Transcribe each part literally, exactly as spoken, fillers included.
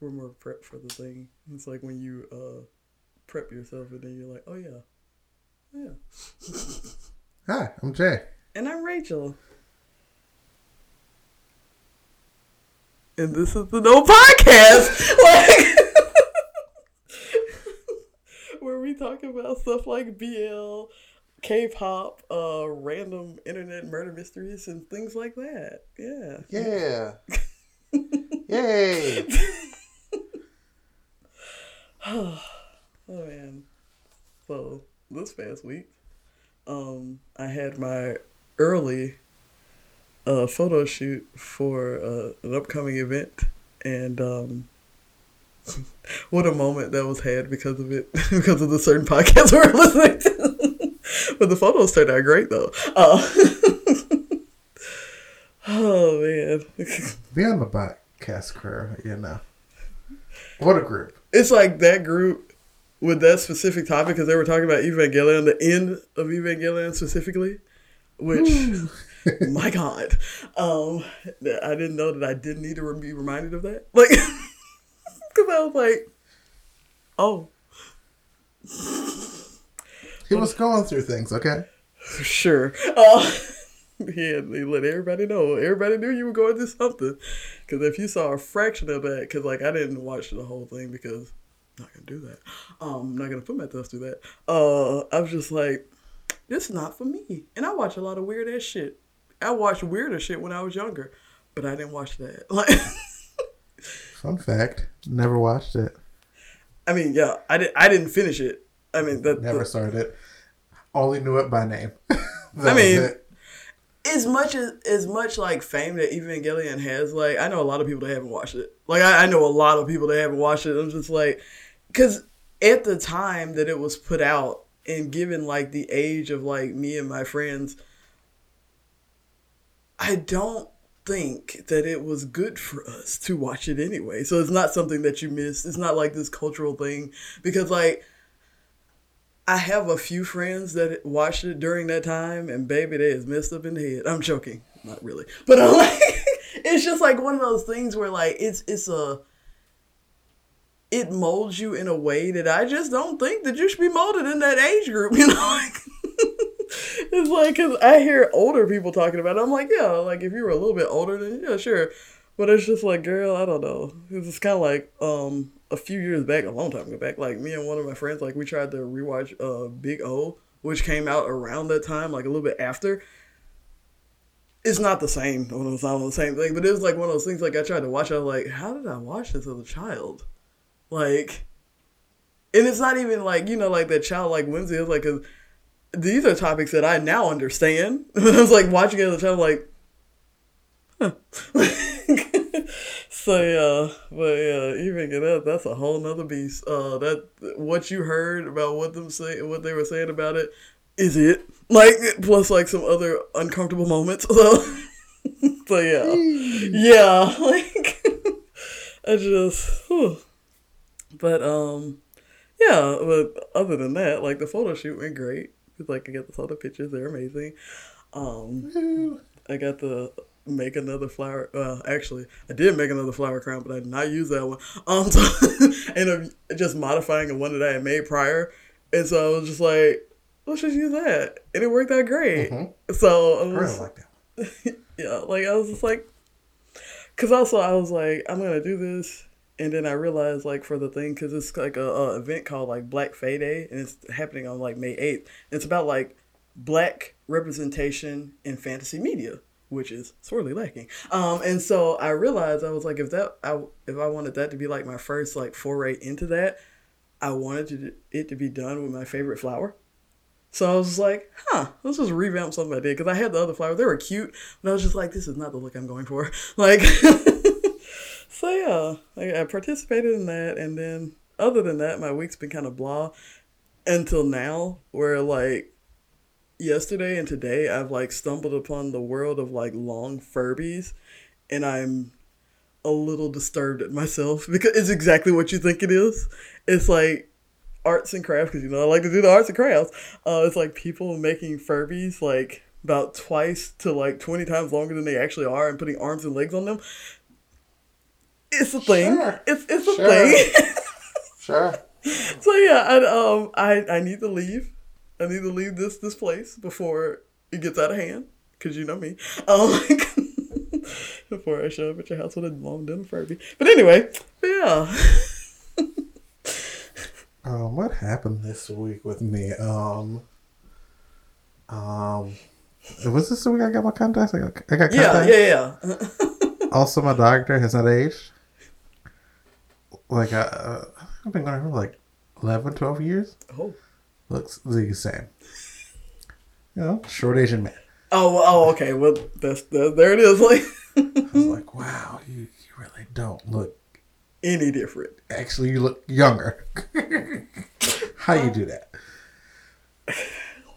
we're more prepped for the thing. It's like when you uh, prep yourself and then you're like, oh, yeah. Yeah. Hi, I'm Jay. And I'm Rachel. And this is the No Podcast! Like, where we talk about stuff like B L, K-pop, uh, random internet murder mysteries, and things like that. Yeah. Yeah. Yay! Oh, man. So, this past week, um, I had my early uh, photo shoot for uh, an upcoming event, and um, what a moment that was had because of it, because of the certain podcast we're listening to. But the photos turned out great, though. Uh, oh, man. Be on the back. Cast crew, you know, what a group! It's like that group with that specific topic, because they were talking about Evangelion, the end of Evangelion specifically, which my God, um, I didn't know that I didn't need to be reminded of that, like, because I was like, oh, he was going through things, okay, sure. Uh, Yeah, they let everybody know. Everybody knew you were going through something. Because if you saw a fraction of that, because, like, I didn't watch the whole thing because I'm not going to do that. Um, I'm not going to put myself through that. Uh, I was just like, this is not for me. And I watch a lot of weird-ass shit. I watched weirder shit when I was younger, but I didn't watch that. Like, fun fact, never watched it. I mean, yeah, I, did, I didn't finish it. I mean, that never the, started it. Only knew it by name. I mean... As much as as much like fame that Evangelion has, like I know a lot of people that haven't watched it. Like I, I know a lot of people that haven't watched it. I'm just like, because at the time that it was put out, and given like the age of like me and my friends, I don't think that it was good for us to watch it anyway. So it's not something that you miss. It's not like this cultural thing, because like. I have a few friends that watched it during that time, and baby, they is messed up in the head. I'm joking, not really, but I'm like, it's just like one of those things where like it's it's a it molds you in a way that I just don't think that you should be molded in that age group. You know, like, it's like because I hear older people talking about it. I'm like, yeah, like if you were a little bit older, then yeah, sure. But it's just like, girl, I don't know. It's kind of like um. a few years back, a long time ago back, like me and one of my friends, like we tried to rewatch uh, Big O, which came out around that time, like a little bit after. It's not the same. It's not the same thing, but it was like one of those things, like I tried to watch, I was like, how did I watch this as a child? Like, and it's not even like, you know, like that childlike whimsy. It's like, cause these are topics that I now understand. I was like watching it as a child, like, huh. So yeah, but yeah, even that, that's a whole nother beast. Uh, that what you heard about what them say, what they were saying about it, is it like plus like some other uncomfortable moments. So, so yeah, yeah, like I just, whew. But um, yeah. But other than that, like the photo shoot went great. It's like I got all the pictures; they're amazing. Um, I got the. Make another flower. Well, actually, I did make another flower crown, but I did not use that one. Um, so and I'm just modifying the one that I had made prior, and so I was just like, "Let's just use that," and it worked out great. Mm-hmm. So I, was, I really like that. Yeah, like I was just like, because also I was like, I'm gonna do this, and then I realized like for the thing, because it's like a, a event called like Black Fae Day, and it's happening on like May eighth. It's about like black representation in fantasy media, which is sorely lacking. Um, and so I realized, I was like, if that, I, if I wanted that to be like my first like foray into that, I wanted to, it to be done with my favorite flower. So I was like, huh, let's just revamp something I did. Cause I had the other flowers, they were cute, but I was just like, this is not the look I'm going for. Like, so yeah, like I participated in that. And then other than that, my week's been kind of blah until now, where like, yesterday and today I've like stumbled upon the world of like long Furbies, and I'm a little disturbed at myself because it's exactly what you think it is. It's like arts and crafts, because you know I like to do the arts and crafts. Uh, it's like people making Furbies like about twice to like twenty times longer than they actually are and putting arms and legs on them. It's a thing. Sure. It's it's a sure. thing. Sure. So yeah, I um I, I need to leave. I need to leave this this place before it gets out of hand. Cause you know me. Um, before I show up at your house with a long dinner Furby. But anyway, yeah. Um, what happened this week with me? Um, um, was this the week I got my contacts? I got, I got contacts. Yeah, yeah, yeah. Also, my doctor has not aged. Like, I, I've been going for like eleven, twelve years. Oh. Looks the same. You know, short Asian man. Oh, oh, okay. Well, that's, that's there it is. Like, I was like, wow, you, you really don't look any different. Actually, you look younger. How you do that?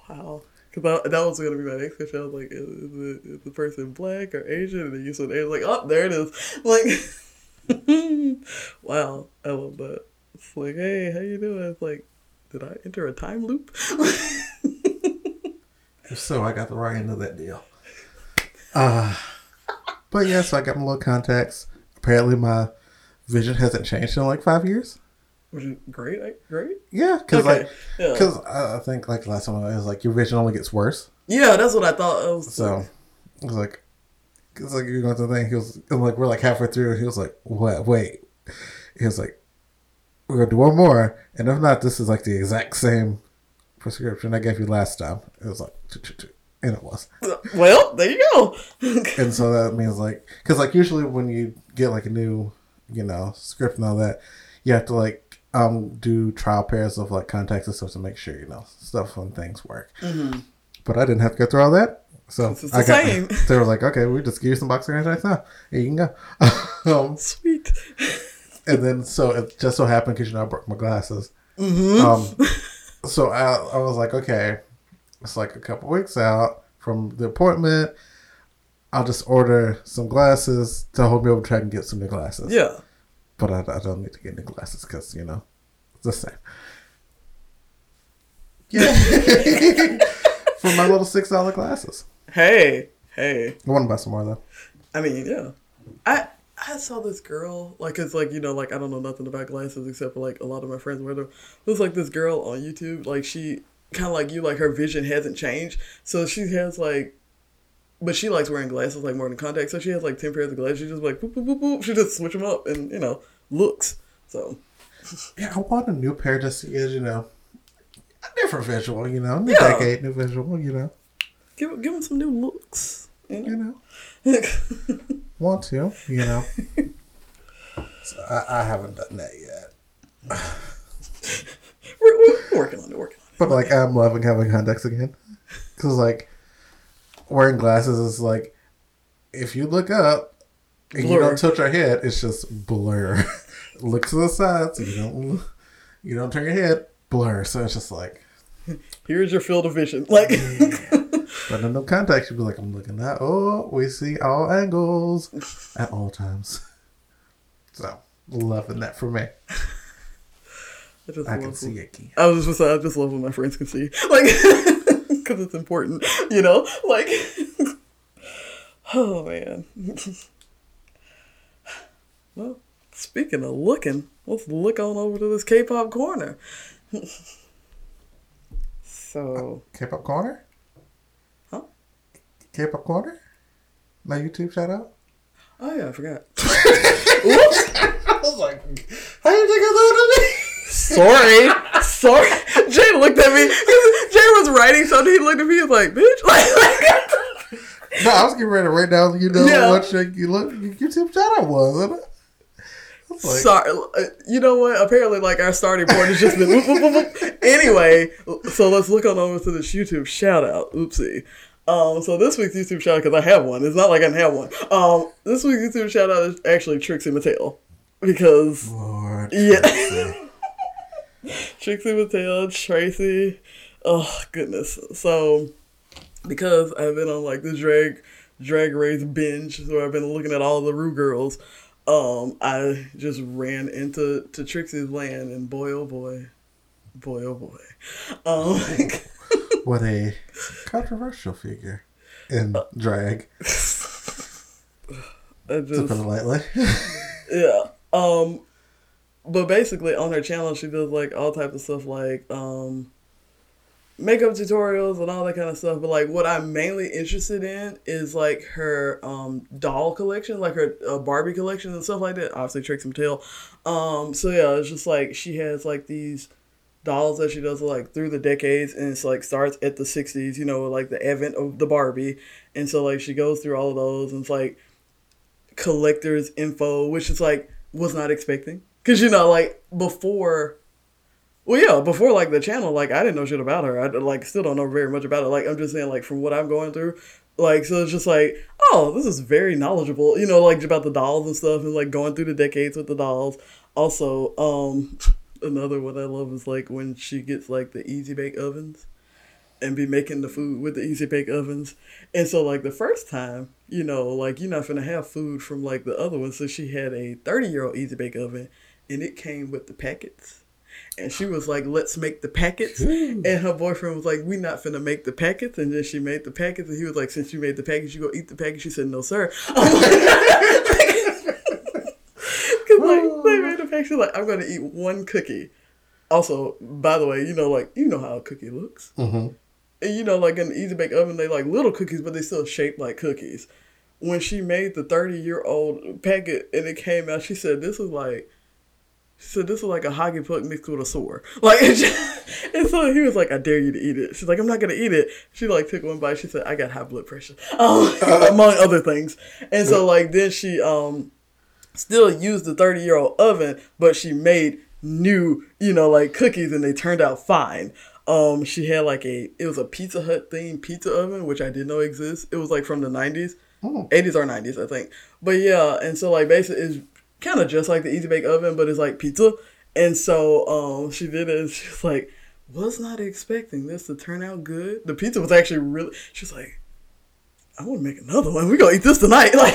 Wow. Because that was going to be my next question. I was like, is, is, it, is the person black or Asian? And then you said, I was like, oh, there it is. Like, wow. I love that. It's like, hey, how you doing? It's like, did I enter a time loop? If so, I got the right end of that deal. Uh, but yeah, so I got my little contacts. Apparently my vision hasn't changed in like five years. Which is great, like, great. Yeah, because okay. like, because yeah. I think like last time I was like, your vision only gets worse. Yeah, that's what I thought. It was so like, I was like, because like you're going to the thing. He was like, we're like halfway through, and he was like, what? Wait. He was like, we're gonna do one more, and if not, this is like the exact same prescription I gave you last time. It was like, and it was. Well, there you go. And so that means like, because like usually when you get like a new, you know, script and all that, you have to like um do trial pairs of like contacts and stuff to make sure, you know, stuff and things work. Mm-hmm. But I didn't have to go through all that, so it's the I got, same. They were like, okay, we just give you some boxing contacts now. Here you can go. um, Sweet. And then so it just so happened because you know I broke my glasses. Mm-hmm. Um, so I I was like, okay, it's like a couple weeks out from the appointment. I'll just order some glasses to hold me over to try and get some new glasses. Yeah. But I, I don't need to get new glasses because, you know, it's the same. Yeah. For my little six dollars glasses. Hey, hey. I want to buy some more, though. I mean, yeah. I I saw this girl, like, it's like, you know, like, I don't know nothing about glasses except for, like, a lot of my friends wear them. It was, like, this girl on YouTube, like, she, kind of like you, like, her vision hasn't changed. So she has, like, but she likes wearing glasses, like, more than contacts. So she has, like, ten pairs of glasses. She just, like, boop, boop, boop, boop. She just switch them up and, you know, looks. So. Yeah, I want a new pair just to get, you know, a different visual, you know. New yeah. decade, new visual, you know. Give, give them some new looks. You know. You know. Want to, you know. So I, I haven't done that yet. we're, we're working on it, working on it. But, like, I'm loving having contacts again. Because, like, wearing glasses is like, if you look up and blur. You don't tilt your head, it's just blur. Look to the sides, you don't, you don't turn your head, blur. So it's just like, here's your field of vision. Like, but in no contacts, you'd be like, I'm looking at, oh, we see all angles at all times. So loving that for me. I, just I can see it. I was just, I just love when my friends can see, like. Because it's important, you know? Like, oh, man. Well, speaking of looking, let's look on over to this K-pop corner. So. Uh, K-pop corner? Huh? K-pop corner? My YouTube shout out? Oh, yeah, I forgot. Whoops. I was like, how do you think I learned it? Sorry. Sorry. Jay looked at me. Jay was writing something. He looked at me. He was like, bitch. Like, no, I was getting ready to write down, you know, yeah. what your, you look, your YouTube shout out was. I was like, sorry. You know what? Apparently, like, our starting point is just the whoop, whoop, whoop, whoop. Anyway, so let's look on over to this YouTube shout out. Oopsie. Um, so this week's YouTube shout out, because I have one. It's not like I didn't have one. Um, this week's YouTube shout out is actually Trixie Mattel. Because. Lord. Yeah. Trixie. Trixie Mattel, Tracy, oh goodness. So, because I've been on like the drag drag race binge where I've been looking at all the Rue girls, um, I just ran into to Trixie's land, and boy oh boy, boy oh boy. Um, what a controversial figure in drag. I just, to put it lightly. Yeah. Um, but basically on her channel, she does like all types of stuff like um, makeup tutorials and all that kind of stuff. But like what I'm mainly interested in is like her um, doll collection, like her uh, Barbie collection and stuff like that. Obviously Trixie Mattel. Um, so yeah, it's just like she has like these dolls that she does like through the decades, and it's like starts at the sixties, you know, like the advent of the Barbie. And so like she goes through all of those, and it's like collector's info, which is like was not expecting, because you know like before well yeah before like the channel, like I didn't know shit about her. I like still don't know very much about it. Like I'm just saying like from what I'm going through, like so it's just like, oh, this is very knowledgeable, you know, like about the dolls and stuff, and like going through the decades with the dolls. Also um another one I love is like when she gets like the Easy Bake Ovens and be making the food with the Easy Bake Ovens. And so like the first time, you know, like you're not finna have food from like the other one. So she had a thirty year old Easy Bake Oven, and it came with the packets. And she was like, let's make the packets. And her boyfriend was like, we not finna make the packets. And then she made the packets, and he was like, since you made the packets, you go eat the packets. She said, no, sir. Like, they made a picture, like, I'm going to eat one cookie. Also, by the way, you know, like, you know how a cookie looks. Mm-hmm. And, you know, like, in the Easy Bake Oven, they, like, little cookies, but they still shaped like cookies. When she made the thirty-year-old packet and it came out, she said, this is, like, she said, this is, like, a hockey puck mixed with a sore. Like, and, she, and so he was like, I dare you to eat it. She's like, I'm not going to eat it. She, like, took one bite. She said, I got high blood pressure. Um, among other things. And so, like, then she, um... still used the thirty year old oven, but she made new, you know, like cookies, and they turned out fine. Um, she had like a, it was a Pizza Hut themed pizza oven, which I didn't know exists. It was like from the nineties, oh. eighties or nineties, I think. But yeah, and so like basically it's kind of just like the Easy Bake Oven, but it's like pizza. And so um, she did it, and she was like, was not expecting this to turn out good. The pizza was actually really, she was like, I want to make another one. We're going to eat this tonight. Like,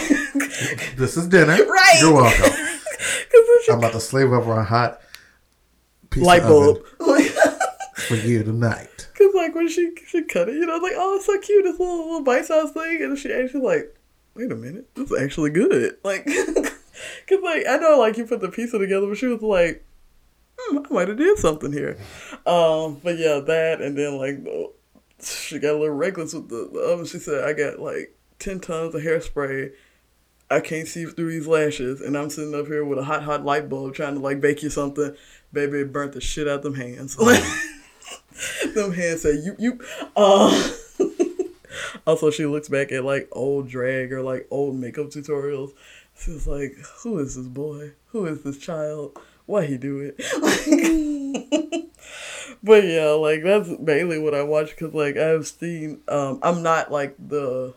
this is dinner. Right. You're welcome. I'm about to slave over a hot piece light bulb for you tonight. Because, like, when she, she cut it, you know, like, oh, it's so cute. This little, little bite-sized thing. And she actually, like, wait a minute. This is actually good. Like, because, like, I know, like, you put the pizza together, but she was like, hmm, I might have did something here. Um, but, yeah, that, and then, like, the, she got a little reckless with the, the oven. She said, I got like ten tons of hairspray. I can't see through these lashes. And I'm sitting up here with a hot, hot light bulb trying to like bake you something. Baby, it burnt the shit out of them hands. Them hands say, you, you. Uh. Also, she looks back at like old drag or like old makeup tutorials. She's like, who is this boy? Who is this child? Why he do it? Like, but yeah, like that's mainly what I watch, because like I've seen, um, I'm not like the,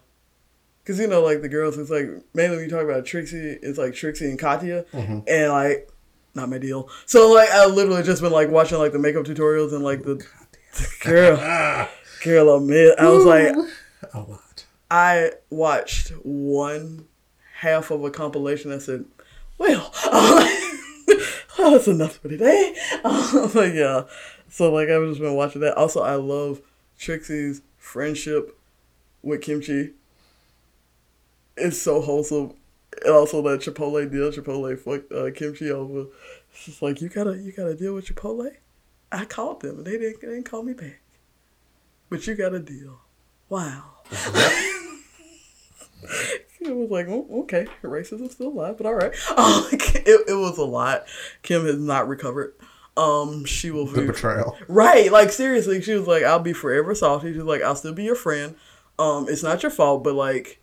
because you know like the girls, it's like mainly when you talk about Trixie, it's like Trixie and Katya, mm-hmm. and like not my deal. So like I literally just been like watching like the makeup tutorials and like the, the girl, girl, man, I was like, a lot. I watched one half of a compilation. I said, well. Oh, that's enough for today. Um, like, yeah. So, like, I've just been watching that. Also, I love Trixie's friendship with Kimchi. It's so wholesome. And also, that Chipotle deal. Chipotle fucked uh, Kimchi over. It's just like, you gotta, you gotta deal with Chipotle. I called them, and they didn't, they didn't call me back. But you got a deal. Wow. It was like, oh, okay, racism's still alive, but all right. Um, it, it was a lot. Kim has not recovered. Um, she will the be, betrayal. Right, like seriously, she was like, I'll be forever salty. She's like, I'll still be your friend. Um, it's not your fault, but like,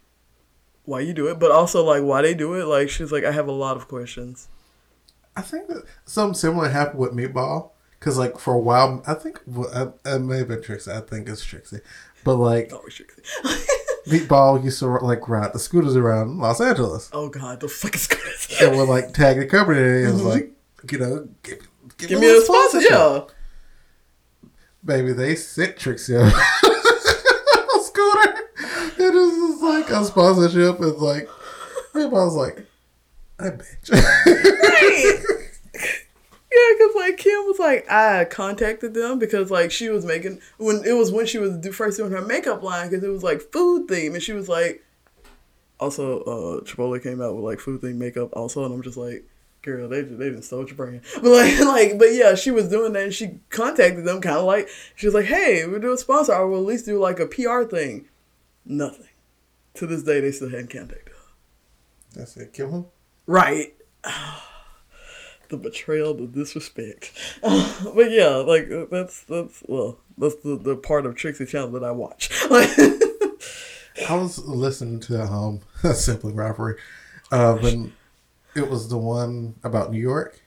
why you do it? But also like, why they do it? Like, she's like, I have a lot of questions. I think that something similar happened with Meatball, because like for a while, I think well, I, I may have been Trixie. I think it's Trixie, but like always Trixie. Meatball used to like ride the scooters around Los Angeles. Oh God, the fucking scooters! And we're like tagging the company, and it was mm-hmm. like, you know, give, give, give me a sponsor. Yeah, baby, they sent Trixie on a scooter. It was like a sponsorship. It's like Meatball's like, I bitch. Right. Yeah, because like Kim was like, I contacted them because like she was making when it was when she was do, first doing her makeup line, because it was like food theme, and she was like, Also, uh, Chipotle came out with like food thing makeup also, and I'm just like, girl, they they didn't stole your brand. But like, like, but yeah, she was doing that. And she contacted them, kind of like she was like, hey, we'll do a sponsor. I will at least do like a P R thing. Nothing. To this day, they still hadn't contacted her. That's it. Kill him. Right. The betrayal, the disrespect. But yeah, like that's that's well, that's the, the part of Trixie Channel that I watch. Like, I was listening to um Simply Robbery, uh, but it was the one about New York,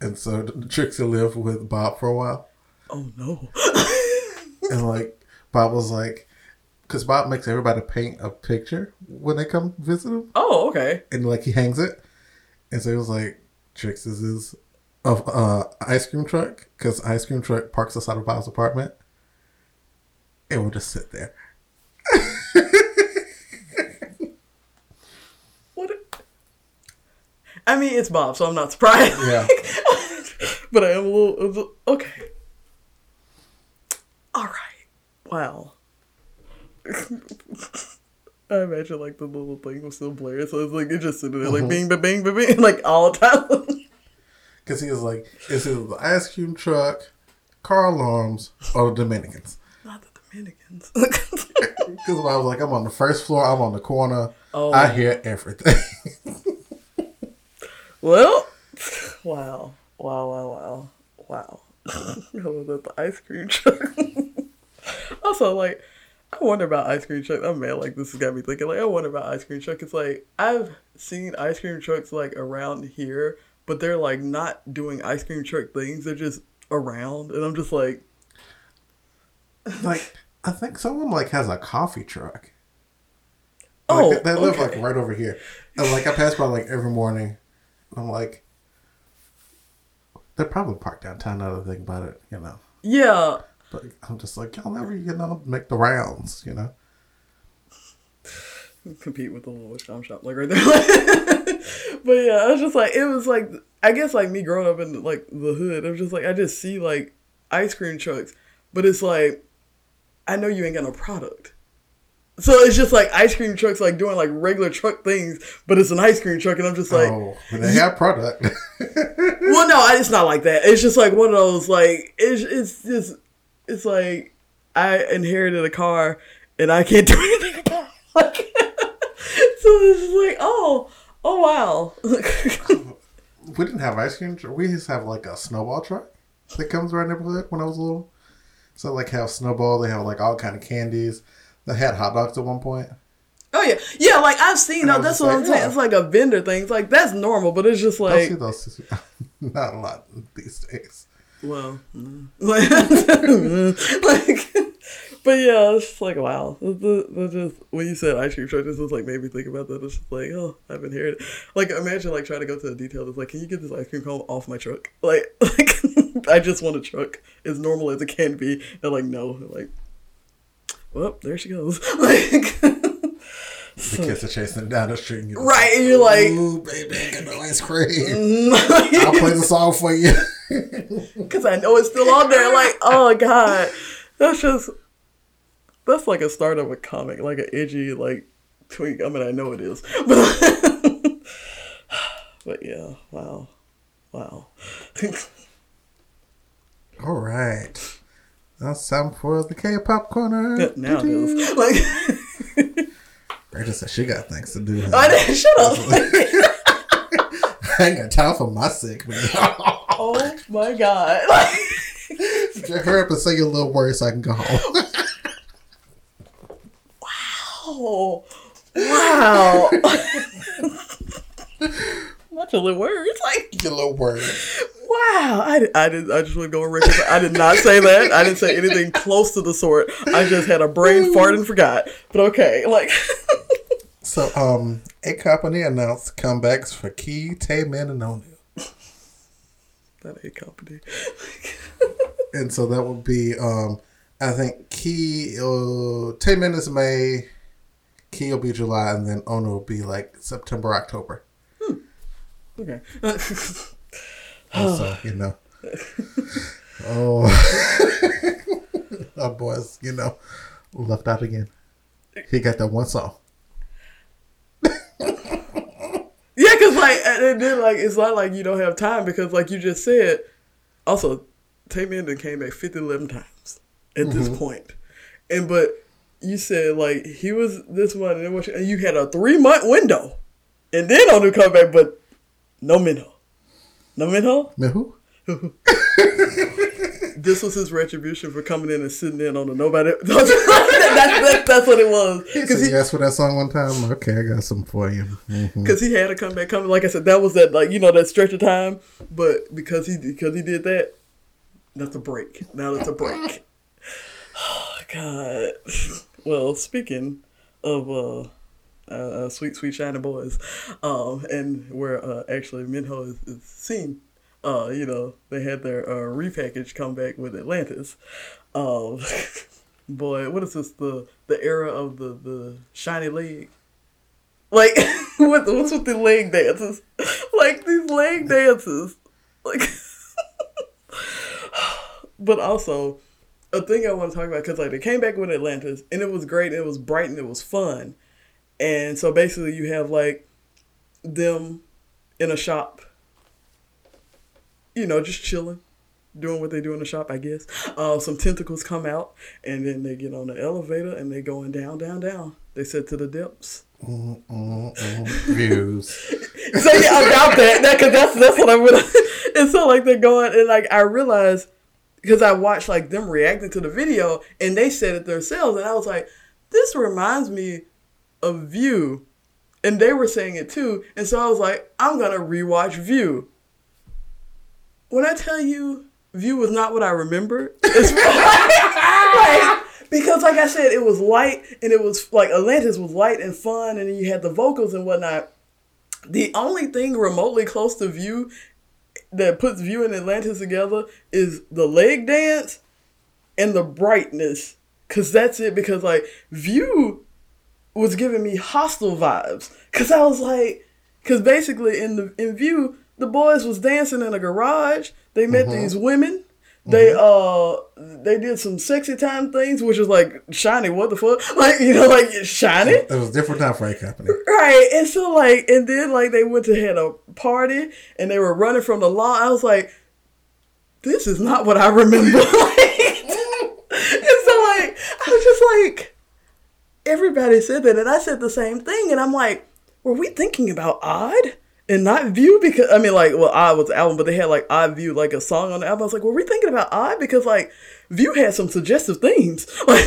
and so Trixie lived with Bob for a while. Oh no! And like Bob was like, because Bob makes everybody paint a picture when they come visit him. Oh, okay. And like he hangs it, and so he was like, Trixie's is of uh ice cream truck, because ice cream truck parks outside of Bob's apartment, and we'll just sit there. What? A- I mean, it's Bob, so I'm not surprised. Yeah. But I am a little, a little okay. All right. Wow. I imagine, like, the little thing was still blaring, so it's like, it just sitting there, like, mm-hmm. bing, ba, bing, ba, bing, like, all the time. Because he was like, it's either the ice cream truck, car alarms, or the Dominicans. Not the Dominicans. Because I was like, I'm on the first floor, I'm on the corner, oh. I hear everything. Well, wow, wow, wow, wow, wow. I was at the ice cream truck. Also, like, I wonder about ice cream trucks. I'm mad, like, this has got me thinking. Like, I wonder about ice cream trucks. It's like, I've seen ice cream trucks, like, around here, but they're, like, not doing ice cream truck things. They're just around. And I'm just like... Like, I think someone, like, has a coffee truck. Oh, like, They, they live, okay. like, right over here. And, like, I pass by, like, every morning. I'm like... They're probably parked downtown now that I think about it, you know. Yeah. But I'm just like, y'all never, you know, make the rounds, you know. Compete with the little shop shop, like, right there. But yeah, I was just like, it was like, I guess like me growing up in like the hood, I was just like, I just see like ice cream trucks, but it's like, I know you ain't got no product. So it's just like ice cream trucks like doing like regular truck things, but it's an ice cream truck, and I'm just like, oh, they have product. Well, no, it's not like that. It's just like one of those like, it's it's just. It's like, I inherited a car, and I can't do anything about it. Like, so it's just like, oh, oh, wow. We didn't have ice cream truck. We used to have, like, a snowball truck that comes right in the neighborhood when I was little. So, like, have snowball. They have, like, all kind of candies. They had hot dogs at one point. Oh, yeah. Yeah, like, I've seen that. That's what like, I'm saying. Yeah. It's like a vendor thing. It's like, that's normal, but it's just like. I see those. Not a lot these days. Well, no. like, like, but yeah, it's just like, wow. It's, it's just, when you said ice cream truck, this just like made me think about that. It's just like, oh, I've inherited. Like, imagine like trying to go to the detail. It's like, can you get this ice cream cone off my truck? Like, like I just want a truck as normal as it can be. They're like, no. They're like, well, there she goes. Like, the kids are chasing down the street. And right, and you're like, ooh, baby, I got no ice cream. I'll play the song for you. Because I know it's still on there. Like, oh, God. That's just, that's like a start of a comic, like an edgy, like, tweak. I mean, I know it is. But, but yeah, wow. Wow. All right. That's time for the K-pop corner. Now it is. Like, Brenda said she got things to do. Huh? I didn't. Shut up. I ain't got time for my segment. Oh my God. Hurry up and say your little words so I can go home. Wow. Wow. Not your little words. Like, your little words. Wow. I, I, did, I just want to go on record. I did not say that. I didn't say anything close to the sort. I just had a brain fart and forgot. But okay. Like. So, um, a company announced comebacks for Key, Taemin, and Oni. That A company. And so that would be, um, I think Key, uh, Taemin is May, Key will be July, and then Ono will be like September, October. Hmm. Okay. Also, you know. Oh. Our boy's, you know, left out again. He got that one song. and then, like, it's not like you don't have time because, like you just said, also, Taemin came back fifty, eleven times at mm-hmm. this point. And, but you said, like, he was this one, and, it was, and you had a three-month window. And then on the comeback, but no Minho. No Minho? Minho? This was his retribution for coming in and sitting in on the nobody. that's, that's, that's what it was. Because he asked for that song one time. Okay, I got some for you. Because mm-hmm. he had a comeback coming. Like I said, that was that, like, you know, that stretch of time. But because he because he did that, that's a break. Now that's a break. Oh, God. Well, speaking of uh, uh, sweet, sweet, shiny boys, um, and where uh, actually Minho is, is seen. Uh, you know, they had their uh, repackaged comeback with Atlantis. Um, boy, what is this? The the era of the, the shiny leg? Like, what, what's with the leg dances? Like, these leg dances. Like, but also, a thing I want to talk about, because, like, they came back with Atlantis, and it was great, and it was bright, and it was fun. And so, basically, you have, like, them in a shop, you know, just chilling, doing what they do in the shop, I guess. Uh, some tentacles come out, and then they get on the elevator, and they're going down, down, down. They said to the depths. Mm, mm, mm, views. So, yeah, about that, because that, that's, that's what I'm going to... And so, like, they're going, and, like, I realized, because I watched, like, them reacting to the video, and they said it themselves, and I was like, this reminds me of View. And they were saying it, too. And so I was like, I'm going to rewatch View. When I tell you, View was not what I remember. It's like, because, like I said, it was light, and it was, like, Atlantis was light and fun, and you had the vocals and whatnot. The only thing remotely close to View that puts View and Atlantis together is the leg dance and the brightness. Because that's it. Because, like, View was giving me Hostile vibes. Because I was like... Because basically, in the in View... The boys was dancing in a garage. They met mm-hmm. these women. They mm-hmm. uh they did some sexy time things, which is like shiny. What the fuck? Like, you know, like shiny. It was a different time frame happening. Right, and so like, and then like they went to had a party and they were running from the law. I was like, this is not what I remember. And so like, I was just like, everybody said that, and I said the same thing, and I'm like, were we thinking about Odd? And not View, because, I mean, like, well, Odd was the album, but they had, like, Odd View, like, a song on the album. I was like, were we thinking about Odd? Because, like, View had some suggestive themes. Like,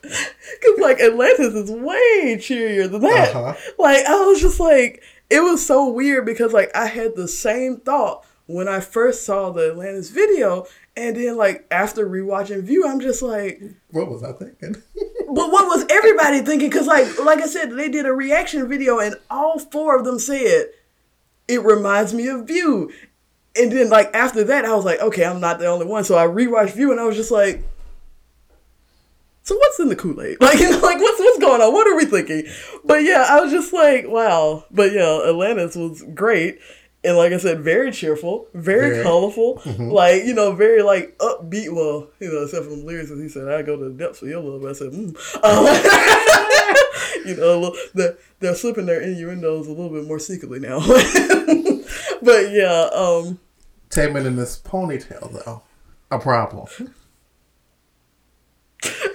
because, like, Atlantis is way cheerier than that. Uh-huh. Like, I was just like, it was so weird because, like, I had the same thought when I first saw the Atlantis video. And then, like, after rewatching View, I'm just like... What was I thinking? But what was everybody thinking? Because, like, like I said, they did a reaction video, and all four of them said... It reminds me of View. And then, like, after that, I was like, okay, I'm not the only one. So I rewatched View, and I was just like, so what's in the Kool-Aid? Like, you know, like, what's what's going on? What are we thinking? But, yeah, I was just like, wow. But, yeah, Atlantis was great. And, like I said, very cheerful, very yeah. colorful. Mm-hmm. Like, you know, very, like, upbeat. Well, you know, except for the lyrics, he said, I go to the depths for your love. I said, mm. Um, you know, they're, they're slipping their innuendos a little bit more secretly now. But, yeah. Um, Taemin in this ponytail, though. A problem.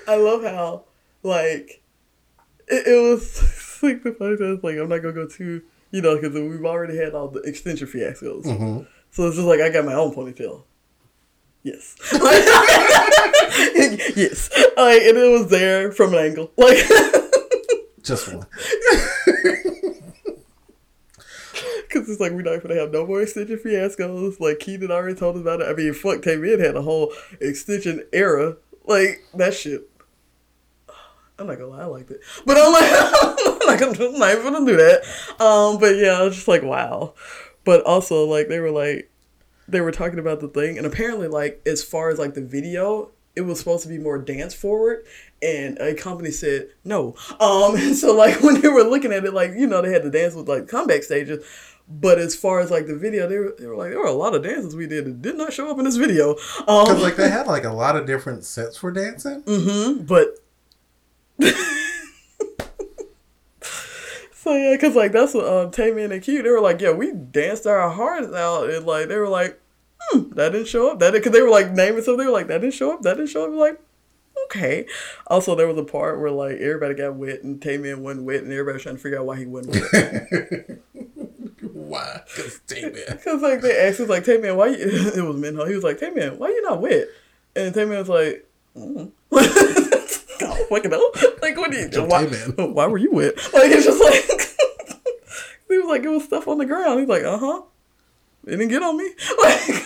I love how, like, it, it was like the ponytail. Like, I'm not going to go too, you know, because we've already had all the extension fiascos. Mm-hmm. So it's just like, I got my own ponytail. Yes. Yes. Like, and it was there from an angle. Like... Just one. Because it's like, we're not going to have no more extension fiascos. Like, Keenan already told us about it. I mean, fuck, Taemin had a whole extension era. Like, that shit. I'm not going to lie, I liked it. But I'm like, I'm not even going to do that. Um, but yeah, I was just like, wow. But also, like, they were like, they were talking about the thing. And apparently, like, as far as, like, the video... It was supposed to be more dance forward, and a company said no. Um, and so like when they were looking at it, like, you know, they had to dance with like comeback stages, but as far as like the video, they were, they were like, there were a lot of dances we did that did not show up in this video. Because um, like they had like a lot of different sets for dancing. Mm-hmm. But So yeah, because like that's what um, Taemin and Q, they were like, yeah, we danced our hearts out, and like they were like, hmm, that didn't show up. That because they were like naming something, they were like, that didn't show up, that didn't show up. Like, okay. Also, there was a part where like everybody got wet and Taemin wasn't wet, and everybody was trying to figure out why he wasn't wet. Why? Because Taemin. Because like they asked him like, Taemin, why? You... it was Minho. He was like, Taemin, why you not wet? And Taemin was like, mm. God, fucking up. Like, what do you do? Why, why were you wet? Like, it's just like, he was like, it was stuff on the ground. He's like, uh huh. It didn't get on me. Like,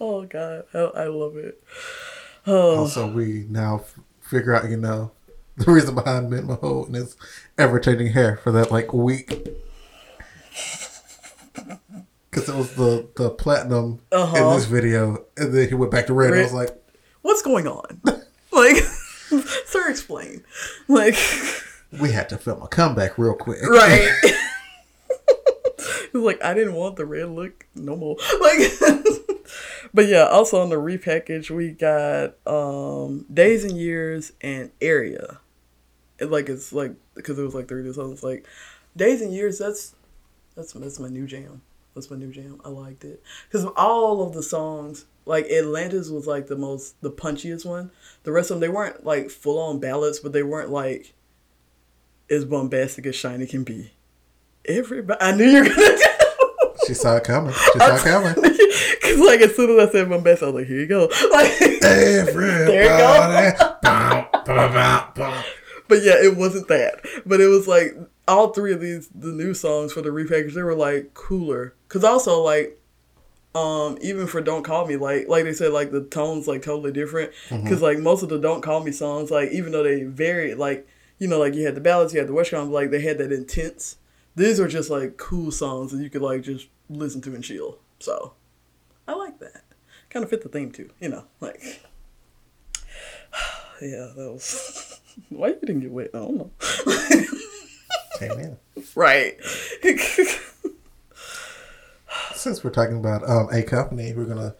oh God, I, I love it. Oh. Also, we now figure out, you know, the reason behind Minho and his ever-changing hair for that like week. Because it was the, the platinum uh-huh. in this video, and then he went back to red. red. I was like, what's going on? Like, sir, explain. Like, we had to film a comeback real quick, right? It was like I didn't want the red look no more. Like, but yeah. Also on the repackage, we got um, Days and Years and Area. It like it's like because it was like three new songs. Like Days and Years. That's that's that's my new jam. That's my new jam. I liked it because all of the songs. Like, Atlantis was, like, the most, the punchiest one. The rest of them, they weren't, like, full-on ballads, but they weren't, like, as bombastic as Shiny can be. Everybody, I knew you were going to do She saw it coming. She saw it coming. Because, like, as soon as I said bombastic, I was like, here you go. Like, everybody. There you go. Bow, bow, bow, bow. But, yeah, it wasn't that. But it was, like, all three of these, the new songs for the repackage, they were, like, cooler. Because also, like, Um, even for Don't Call Me, like like they said, like the tone's like totally different because mm-hmm. like most of the Don't Call Me songs, like even though they vary, like you know, like you had the ballads, you had the Western, like they had that intense. These are just like cool songs that you could like just listen to and chill. So I like that. Kind of fit the theme too, you know. Like yeah, that was why you didn't get wet. I don't know. Amen. Right. Since we're talking about um, a company, we're going to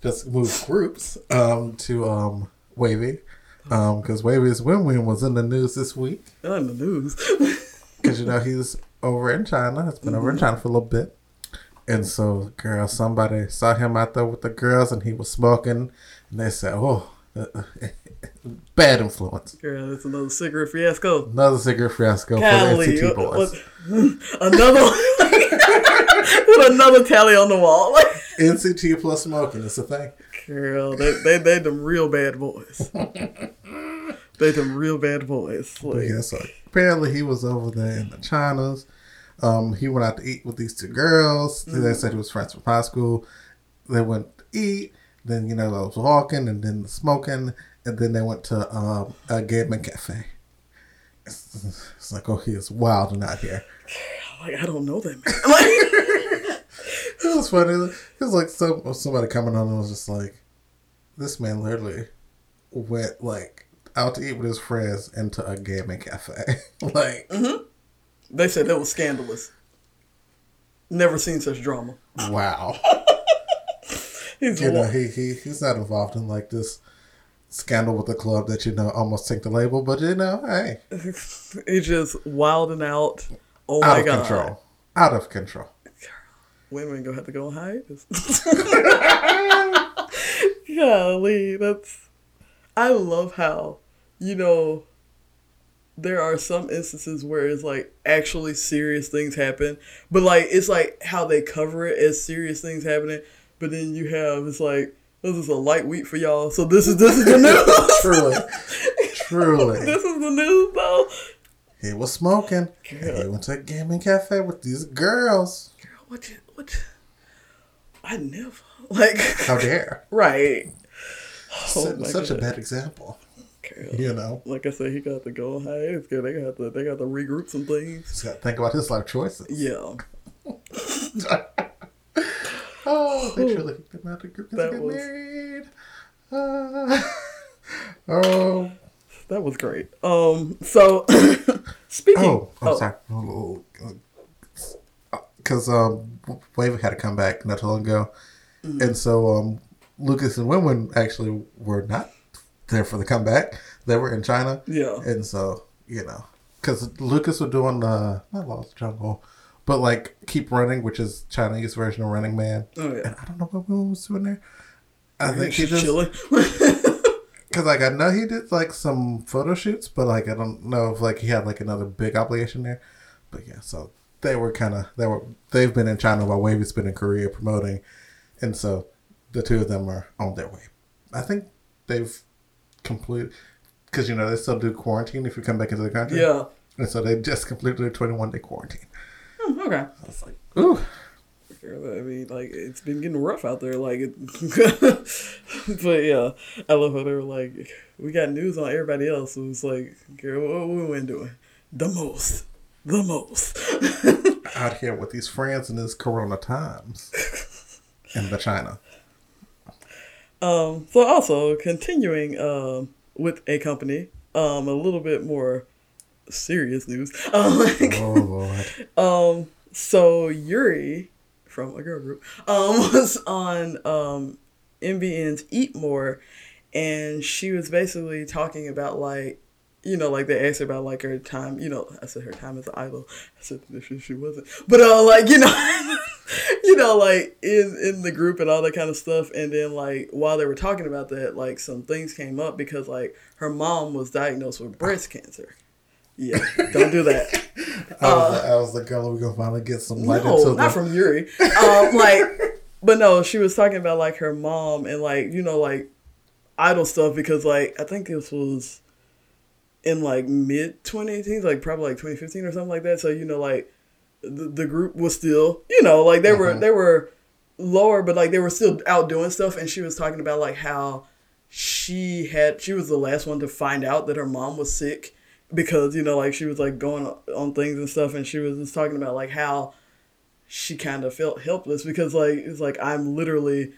just move groups um, to um, Wavy. Because um, Wavy's Winwin was in the news this week. In the news. Because, you know, he's over in China. He's been mm-hmm. over in China for a little bit. And so, girl, somebody saw him out there with the girls and he was smoking. And they said, oh, uh, bad influence. Girl, that's another cigarette fiasco. Another cigarette fiasco Cali, for the N C T boys. What, what, another one. With another tally on the wall. Like, N C T plus smoking, it's a thing. Girl, they they, they them real bad boys. they them real bad boys. Like, yeah, so apparently he was over there in the Chinas. Um, he went out to eat with these two girls. Mm-hmm. They said he was friends from high school. They went to eat. Then, you know, I was walking and then smoking. And then they went to um, a gay man cafe. It's, it's like, oh, he is wild and out here. Like, I don't know that man. Like, it was funny. It was like some somebody coming on and was just like, this man literally went like out to eat with his friends into a gaming cafe. Like, mm-hmm. They said that was scandalous. Never seen such drama. Wow. he's you know, he he he's not involved in like this scandal with the club that you know almost take the label, but you know, hey, he's just wilding out. Oh out my of God. Control. Out of control. Women gonna have to go on hiatus. Golly, that's. I love how, you know, there are some instances where it's like actually serious things happen, but like it's like how they cover it as serious things happening, but then you have it's like this is a light week for y'all, so this is this is the news. Truly, truly, this is the news though. He was smoking. And he went to a gaming cafe with these girls. Girl, what? You- What? I never like. How dare? Right. Oh, such God. A bad example. Girl, you know, like I said, he got to go high. They got to they got to regroup some things. He's got to think about his life choices. Yeah. oh, they truly did not regroup and get was... married. Uh, oh, that was great. Um, so speaking. Oh, I'm oh, oh. sorry. Oh, oh, oh. Because um, Wave had to come back not too long ago. Mm-hmm. And so um, Lucas and Winwin actually were not there for the comeback. They were in China. Yeah. And so, you know. because Lucas was doing the not Lost Jungle, but like Keep Running, which is Chinese version of Running Man. Oh yeah. And I don't know what we was doing there. I You're think he just chilling. Because like I know he did like some photo shoots, but like I don't know if like he had like another big obligation there. But yeah, so they were kind of they were they've been in China while Wavy's been in Korea promoting, and so the two of them are on their way. I think they've completed. Because, you know, they still do quarantine if you come back into the country. Yeah. And so they just completed their twenty-one day quarantine. Oh, okay. I was like, ooh. I mean, like, it's been getting rough out there. Like, but yeah, I love how they were like, we got news on everybody else. So it's like, girl, what are we doing? The most. The most. Out here with these friends in this corona times. In the China. Um. So also, continuing... Um, with a company, um, a little bit more serious news. Um, like, oh, Lord. Um, so Yuri from a girl group um, was on um, M B N's Eat More, and she was basically talking about like, you know, like they asked her about like her time. You know, I said her time as an idol. I said she, she wasn't, but uh, like you know, you know, like in in the group and all that kind of stuff. And then like while they were talking about that, like some things came up because like her mom was diagnosed with breast cancer. Yeah, don't do that. I, was uh, like, I was like, girl, we're gonna finally get some light no, into not that. From Yuri. Um, like, but no, she was talking about like her mom and like you know like idol stuff because like I think this was. In like mid twenty eighteen, like probably like twenty fifteen or something like that. So you know, like the, the group was still, you know, like they mm-hmm. were they were lower, but like they were still out doing stuff. And she was talking about like how she had she was the last one to find out that her mom was sick because you know, like she was like going on things and stuff. And she was just talking about like how she kind of felt helpless because like it's like I'm literally.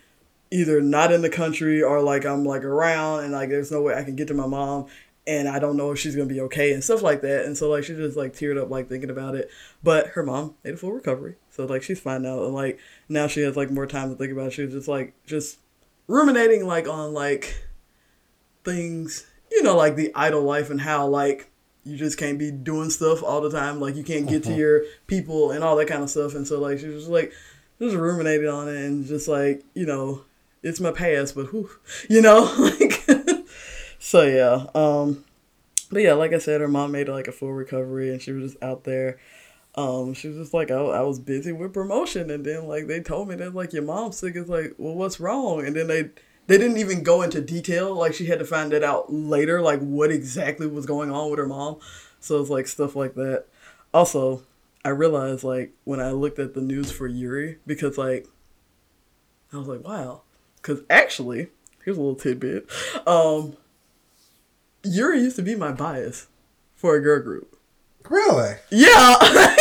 Either not in the country or like I'm like around and like there's no way I can get to my mom. And I don't know if she's going to be okay and stuff like that. And so, like, she just, like, teared up, like, thinking about it. But her mom made a full recovery. So, like, she's fine now. And, like, now she has, like, more time to think about it. She was just, like, just ruminating, like, on, like, things, you know, like, the idol life and how, like, you just can't be doing stuff all the time. Like, you can't get mm-hmm. to your people and all that kind of stuff. And so, like, she was just, like, just ruminating on it and just, like, you know, it's my past, but whew, you know, like... So, yeah. Um, but, yeah, like I said, her mom made, like, a full recovery, and she was just out there. Um, she was just like, oh, I was busy with promotion. And then, like, they told me that, like, your mom's sick. It's like, well, what's wrong? And then they they didn't even go into detail. Like, she had to find that out later, like, what exactly was going on with her mom. So, it's, like, stuff like that. Also, I realized, like, when I looked at the news for Yuri, because, like, I was like, wow. Because, actually, here's a little tidbit. Um... Yuri used to be my bias for a girl group. Really? Yeah. Like,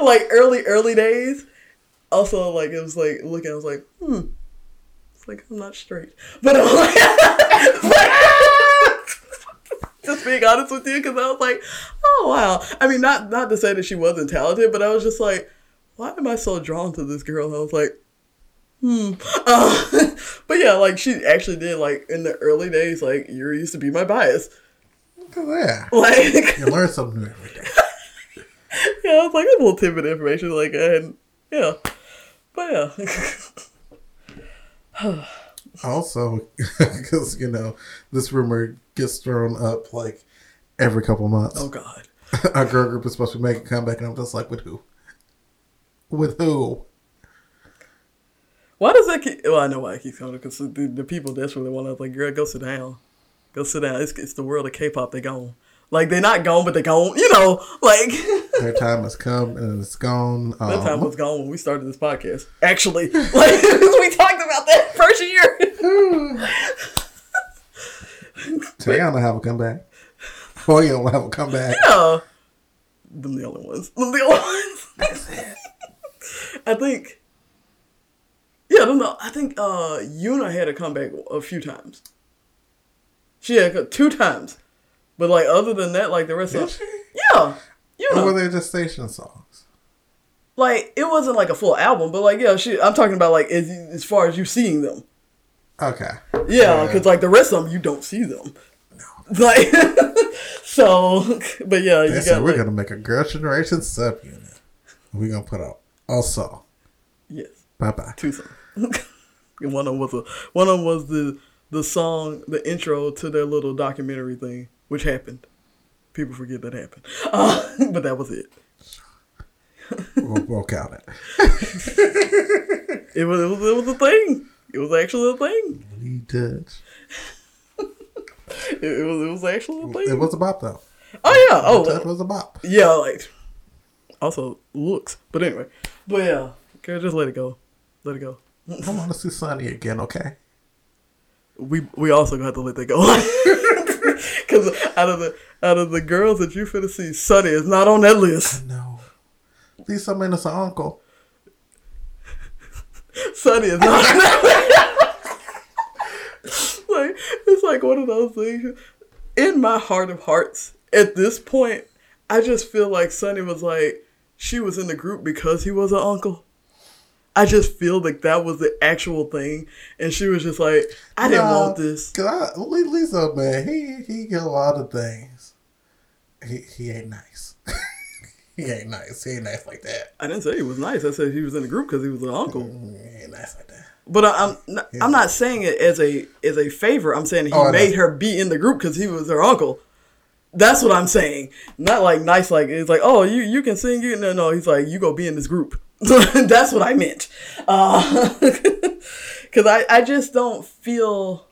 like early, early days. Also, like, it was like, looking, I was like, hmm. It's like, I'm not straight. But I'm like, like just being honest with you, because I was like, oh, wow. I mean, not, not to say that she wasn't talented, but I was just like, why am I so drawn to this girl? And I was like, Hmm. Uh, but yeah, like she actually did. Like in the early days, like Yuri used to be my bias. Look at that. Like you learn something new every day. Yeah, I was like a little tidbit of information. Like I had, yeah, but yeah. Also, because you know this rumor gets thrown up like every couple months. Oh God. Our girl group is supposed to make a comeback, and I'm just like, with who? With who? Why does that keep... Well, I know why it keeps coming, because the, the people desperately want to, like, girl, go sit down. Go sit down. It's, it's the world of K-pop. They gone. Like, they're not gone, but they gone. You know, like... Their time has come, and it's gone. Um, Their time was gone when we started this podcast. Actually. Like, we talked about that first year. So y'all don't have a comeback. Boy, y'all don't have a comeback. Yeah. Them the only ones. Them the only ones. That's it. I think... Yeah, I don't know. I think uh, Yuna had a comeback a few times. She had two times. But, like, other than that, like, the rest Did of... She? Yeah. Yuna. Or were they just station songs? Like, it wasn't, like, a full album. But, like, yeah, she, I'm talking about, like, as, as far as you seeing them. Okay. Yeah, because, uh, like, the rest of them, you don't see them. No. Like, so, but yeah, you got, said, we're like, gonna make a Girls' Generation subunit. We're gonna put out also. Yes. Bye bye. Two songs. One of them was a, one of them was the the song, the intro to their little documentary thing, which happened. People forget that happened, uh, but that was it. we'll, we'll count it. it was it was it was a thing. It was actually a thing. We did. It, it was it was actually a thing. It was a bop though. Oh yeah. Oh, that was a bop. Yeah, like also looks. But anyway, but yeah, okay, just let it go. Let it go. I want to see Sunny again. Okay. We we also gonna have to let that go. Because out of the out of the girls that you finna see, Sunny is not on that list. I know. Lisa Menace, uncle. Sunny is not on that list. Like, it's like one of those things. In my heart of hearts, at this point, I just feel like Sunny was like, she was in the group because he was an uncle. I just feel like that was the actual thing, and she was just like, "I didn't nah, want this." Cause I, Lisa, man, he he get a lot of things. He he ain't nice. he ain't nice. He ain't nice like that. I didn't say he was nice. I said he was in the group because he was an uncle. He ain't nice like that. But I, I'm not, I'm nice. not saying it as a as a favor. I'm saying he oh, made her be in the group because he was her uncle. That's what I'm saying. Not like nice. Like it's like, oh, you you can sing. You no no. He's like, you go be in this group. That's what I meant. Uh, Cause I, I just don't feel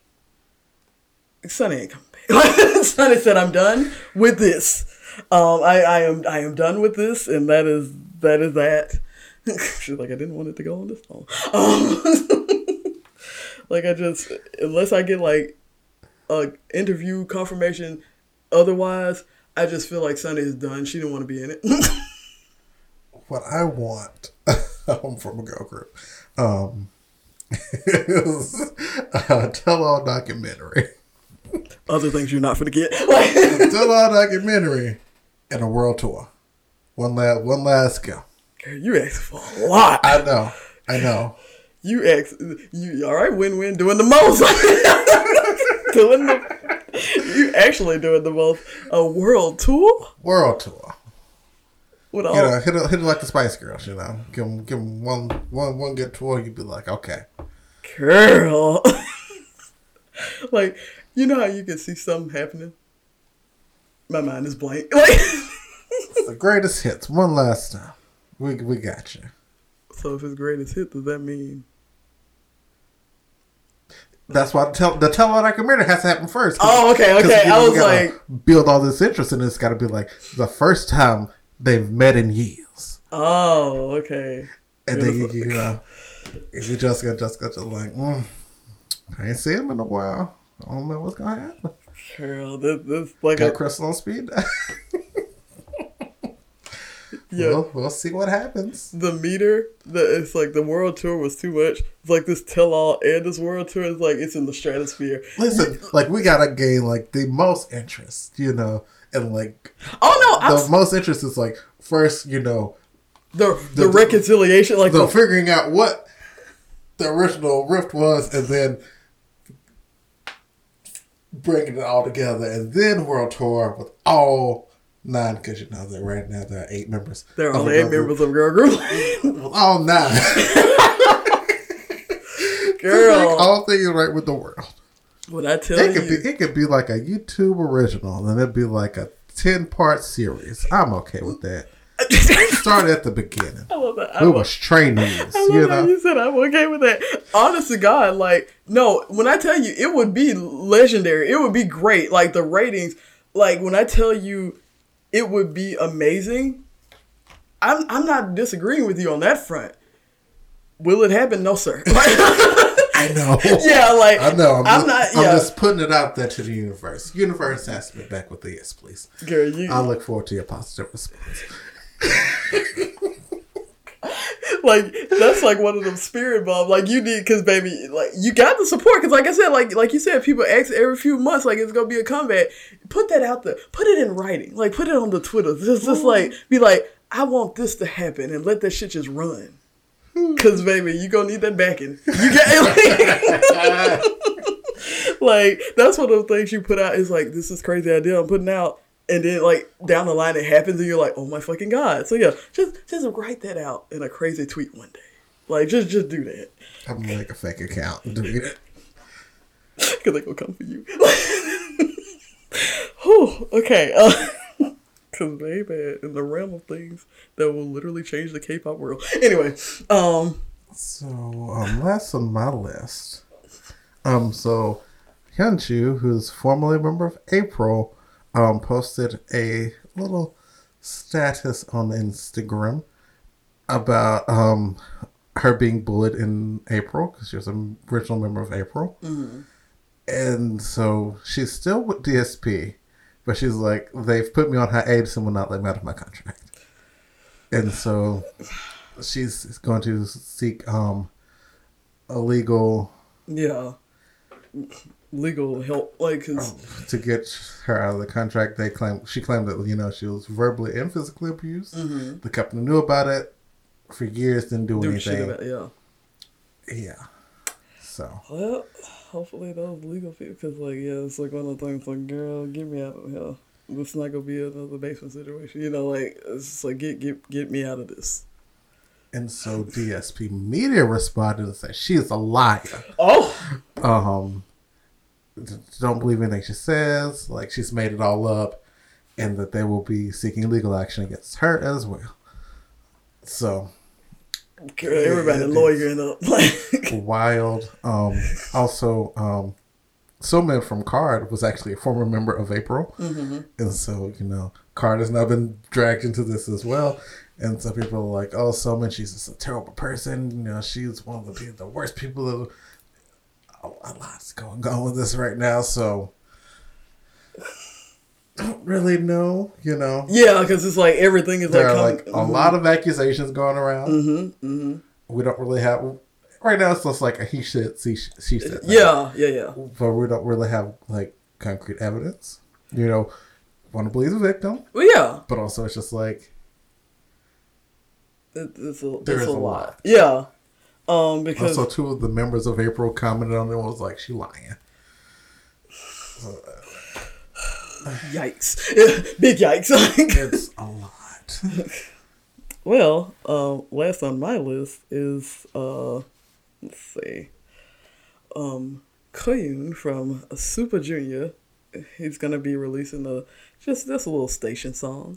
Sunny ain't coming back. Sunny said, I'm done with this. Um I, I am I am done with this, and that is that is that. She's like, I didn't want it to go on this long. Um, like I just unless I get like a interview confirmation otherwise, I just feel like Sunny is done. She didn't want to be in it. What I want from a girl group um, is a tell-all documentary. Other things you're not finna get. A tell-all documentary and a world tour. One last, one last go. You asked for a lot. I know. I know. You asked. You all right? Win-win doing the most. doing the. You actually doing the most. A world tour. World tour. You know, hit it, hit it like the Spice Girls, you know. Give them, give them one, one, one good tour, you'd be like, okay. Girl. Like, you know how you can see something happening? My mind is blank. Like, the greatest hits, one last time. We we got you. So if it's greatest hit, does that mean? That's why the tell the tell-all documentary has to happen first. Oh, okay, okay. You know, I was like, build all this interest, and it's got to be like the first time they've met in years. Oh, okay. And then you, you know, if you just got just got just like, mm, I ain't seen him in a while. I don't know what's gonna happen. Girl, this this like got a Crystal on speed. Yeah, we'll, we'll see what happens. The meter, the it's like the world tour was too much. It's like this tell all and this world tour is like it's in the stratosphere. Listen, like we gotta gain like the most interest, you know. And like, oh no, the I'm, most interest is like first, you know, the the, the reconciliation, like the, the figuring out what the original rift was, and then bringing it all together, and then world tour with all nine, because you know that right now there are eight members. There are only eight members of girl group. With all nine, girl, like all things right with the world. What I tell it you, could be, it could be like a YouTube original, and it'd be like a ten-part series. I'm okay with that. Start at the beginning. I love that. We was trainees. I love you know? How you said I'm okay with that. Honest to God, like no. When I tell you, it would be legendary. It would be great. Like the ratings. Like when I tell you, it would be amazing. I'm I'm not disagreeing with you on that front. Will it happen? No, sir. I know. Yeah, like I know. I'm, I'm just, not. Yeah. I'm just putting it out there to the universe. Universe has to be back with the yes, please. Girl, you. I look forward to your positive response. Like that's like one of them spirit bombs. Like you need, cause baby, like you got the support. Cause like I said, like like you said, people ask every few months, like it's gonna be a comeback. Put that out there. Put it in writing. Like put it on the Twitter. Just just like be like, I want this to happen, and let that shit just run. Cause baby, you gonna need that backing. You got Like, that's one of the things you put out is like, this is crazy idea I'm putting out. And then, like, down the line it happens and you're like, oh my fucking God. So yeah, just just write that out in a crazy tweet one day. Like, just just do that. I'm gonna make a fake account doing it. Because they're gonna come for you. Whew, okay. Uh, Because they bad in the realm of things that will literally change the K-pop world. Anyway. Um, so, um, last on my list. Um, so, Hyunju, who's formerly a member of April, um, posted a little status on Instagram about um, her being bullied in April, because she was an original member of April. Mm-hmm. And so, she's still with D S P. But she's like, they've put me on hiatus and will not let me out of my contract. And so she's going to seek um, a legal... Yeah. Legal help. like cause... um, To get her out of the contract. They claim, she claimed that, you know, she was verbally and physically abused. Mm-hmm. The company knew about it for years, didn't do Dude, anything. About it, yeah. Yeah. So... Well... Hopefully that was legal for you, because, like, yeah, it's like one of the things, like, girl, get me out of here. This is not going to be another basement situation. You know, like, it's just like, get get get me out of this. And so D S P Media responded and said, she is a liar. Oh! Um, don't believe anything she says. Like, she's made it all up, and that they will be seeking legal action against her as well. So... Girl, everybody lawyering up. Like. Wild. Um, also, um, Soman from Card was actually a former member of April. Mm-hmm. And so, you know, Card has now been dragged into this as well. And some people are like, oh, Soman, she's just a terrible person. You know, she's one of the, the worst people. That, oh, a lot's going on with this right now. So, don't really know, you know. Yeah, because it's like everything is there like... There are like mm-hmm. a lot of accusations going around. Mm-hmm, mm-hmm. We don't really have... Right now, it's just like a he said, she, she said. Yeah, yeah, yeah. But we don't really have, like, concrete evidence. You know, want to believe the victim. Well, yeah. But also, it's just like... It, it's a, there it's is a lot. lot. Yeah. Um, because... Also, two of the members of April commented on it and was like, she lying. So... Uh, Yikes. Big yikes. It's a lot. Well, uh, last on my list is, uh, let's see, um, Koyun from Super Junior. He's going to be releasing a, just this little station song,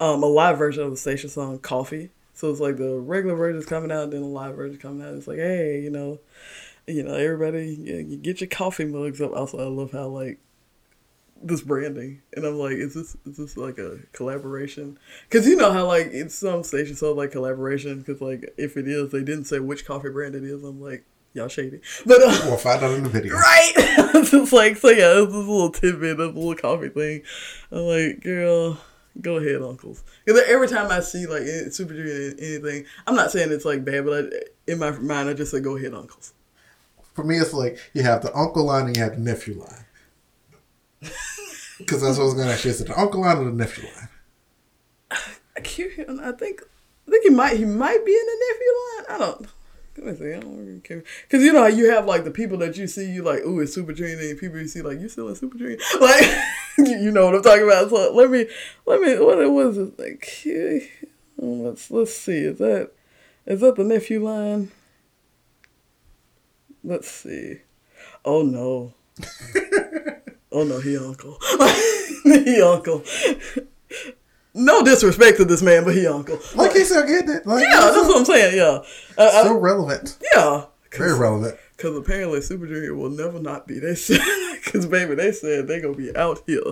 um, a live version of the station song, Coffee. So it's like the regular version is coming out, and then the live version is coming out. It's like, hey, you know, you know, everybody, you, you get your coffee mugs up. Also, I love how, like, this branding, and I'm like, is this is this like a collaboration? Because you know how like in some stations so like collaboration, because like if it is, they didn't say which coffee brand it is. I'm like, y'all shady, but uh, we'll find out in the video, right? It's like, so yeah, it's this little tidbit of a little coffee thing. I'm like, girl, go ahead, uncles. Because every time I see like Super Junior anything, I'm not saying it's like bad, but I, in my mind, I just say go ahead, uncles. For me, it's like you have the uncle line and you have the nephew line. Because that's what I was going to actually say. The uncle line or the nephew line? I can't, I think I think he might he might be in the nephew line. I don't. Let me see. I don't really care. Because you know how you have like the people that you see, you like, ooh, it's Super Junior. And people you see like, you still in Super Junior. Like, you know what I'm talking about. So let me, let me, what was it? Like, let's, let's see. Is that, is that the nephew line? Let's see. Oh, no. Oh no, he uncle. He uncle. No disrespect to this man, but he uncle. Like he's so good. That, like, yeah, that's so, what I'm saying, yeah. Uh, so I, relevant. Yeah. Very relevant. Because apparently Super Junior will never not be. They said, because baby, they said they're going to be out here.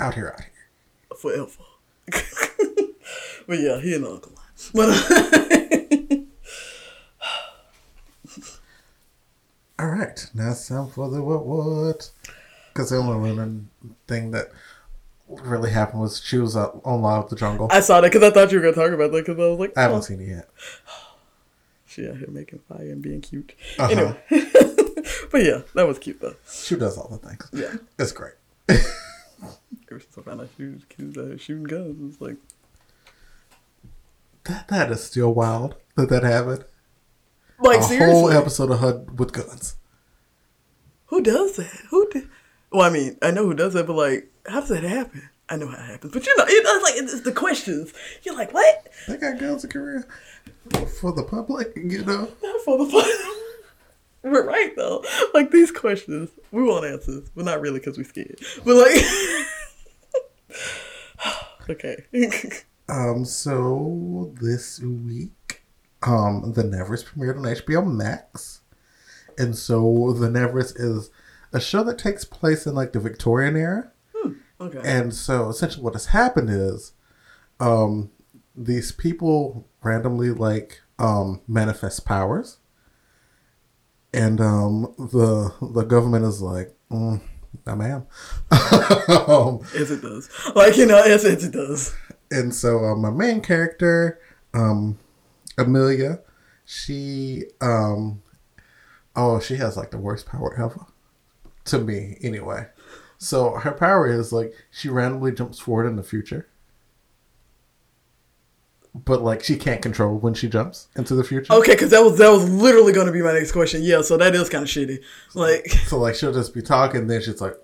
Out here, out here. Forever. But yeah, he an uncle. But, uh, all right, now it's time for the what what, because the only thing that really happened was she was uh, on Live at the Jungle. I saw that because I thought you were going to talk about that because I was like, oh. I haven't seen it yet. She out here making fire and being cute. Uh-huh. Anyway, but yeah, that was cute though. She does all the things. Yeah, it's great. Ever since I found out she was uh, shooting guns, it's like that. That is still wild that that happened. Like, a seriously? Whole episode of her with guns. who does that? Who? Do- well, I mean, I know who does that, but like, how does that happen? I know how it happens, but you know, you know, it's like it's the questions. You're like, what? They got guns in Korea for the public, you know. Not for the public. We're right though. Like these questions, we want answers. Well, not really because we're scared, but like, okay. um. So this week, um, The Nevers premiered on H B O Max, and so The Nevers is a show that takes place in like the Victorian era. Okay. And so essentially what has happened is um, these people randomly like um, manifest powers. And um, the the government is like, mm, nah, ma'am. um, yes, it does. Like, you know, yes, it does. And so uh, my main character, um, Amelia, she, um, oh, she has like the worst power ever. To me, anyway. So her power is like she randomly jumps forward in the future, but like she can't control when she jumps into the future. Okay, because that was that was literally going to be my next question. Yeah, so that is kind of shitty. Like, so like she'll just be talking, then she's like,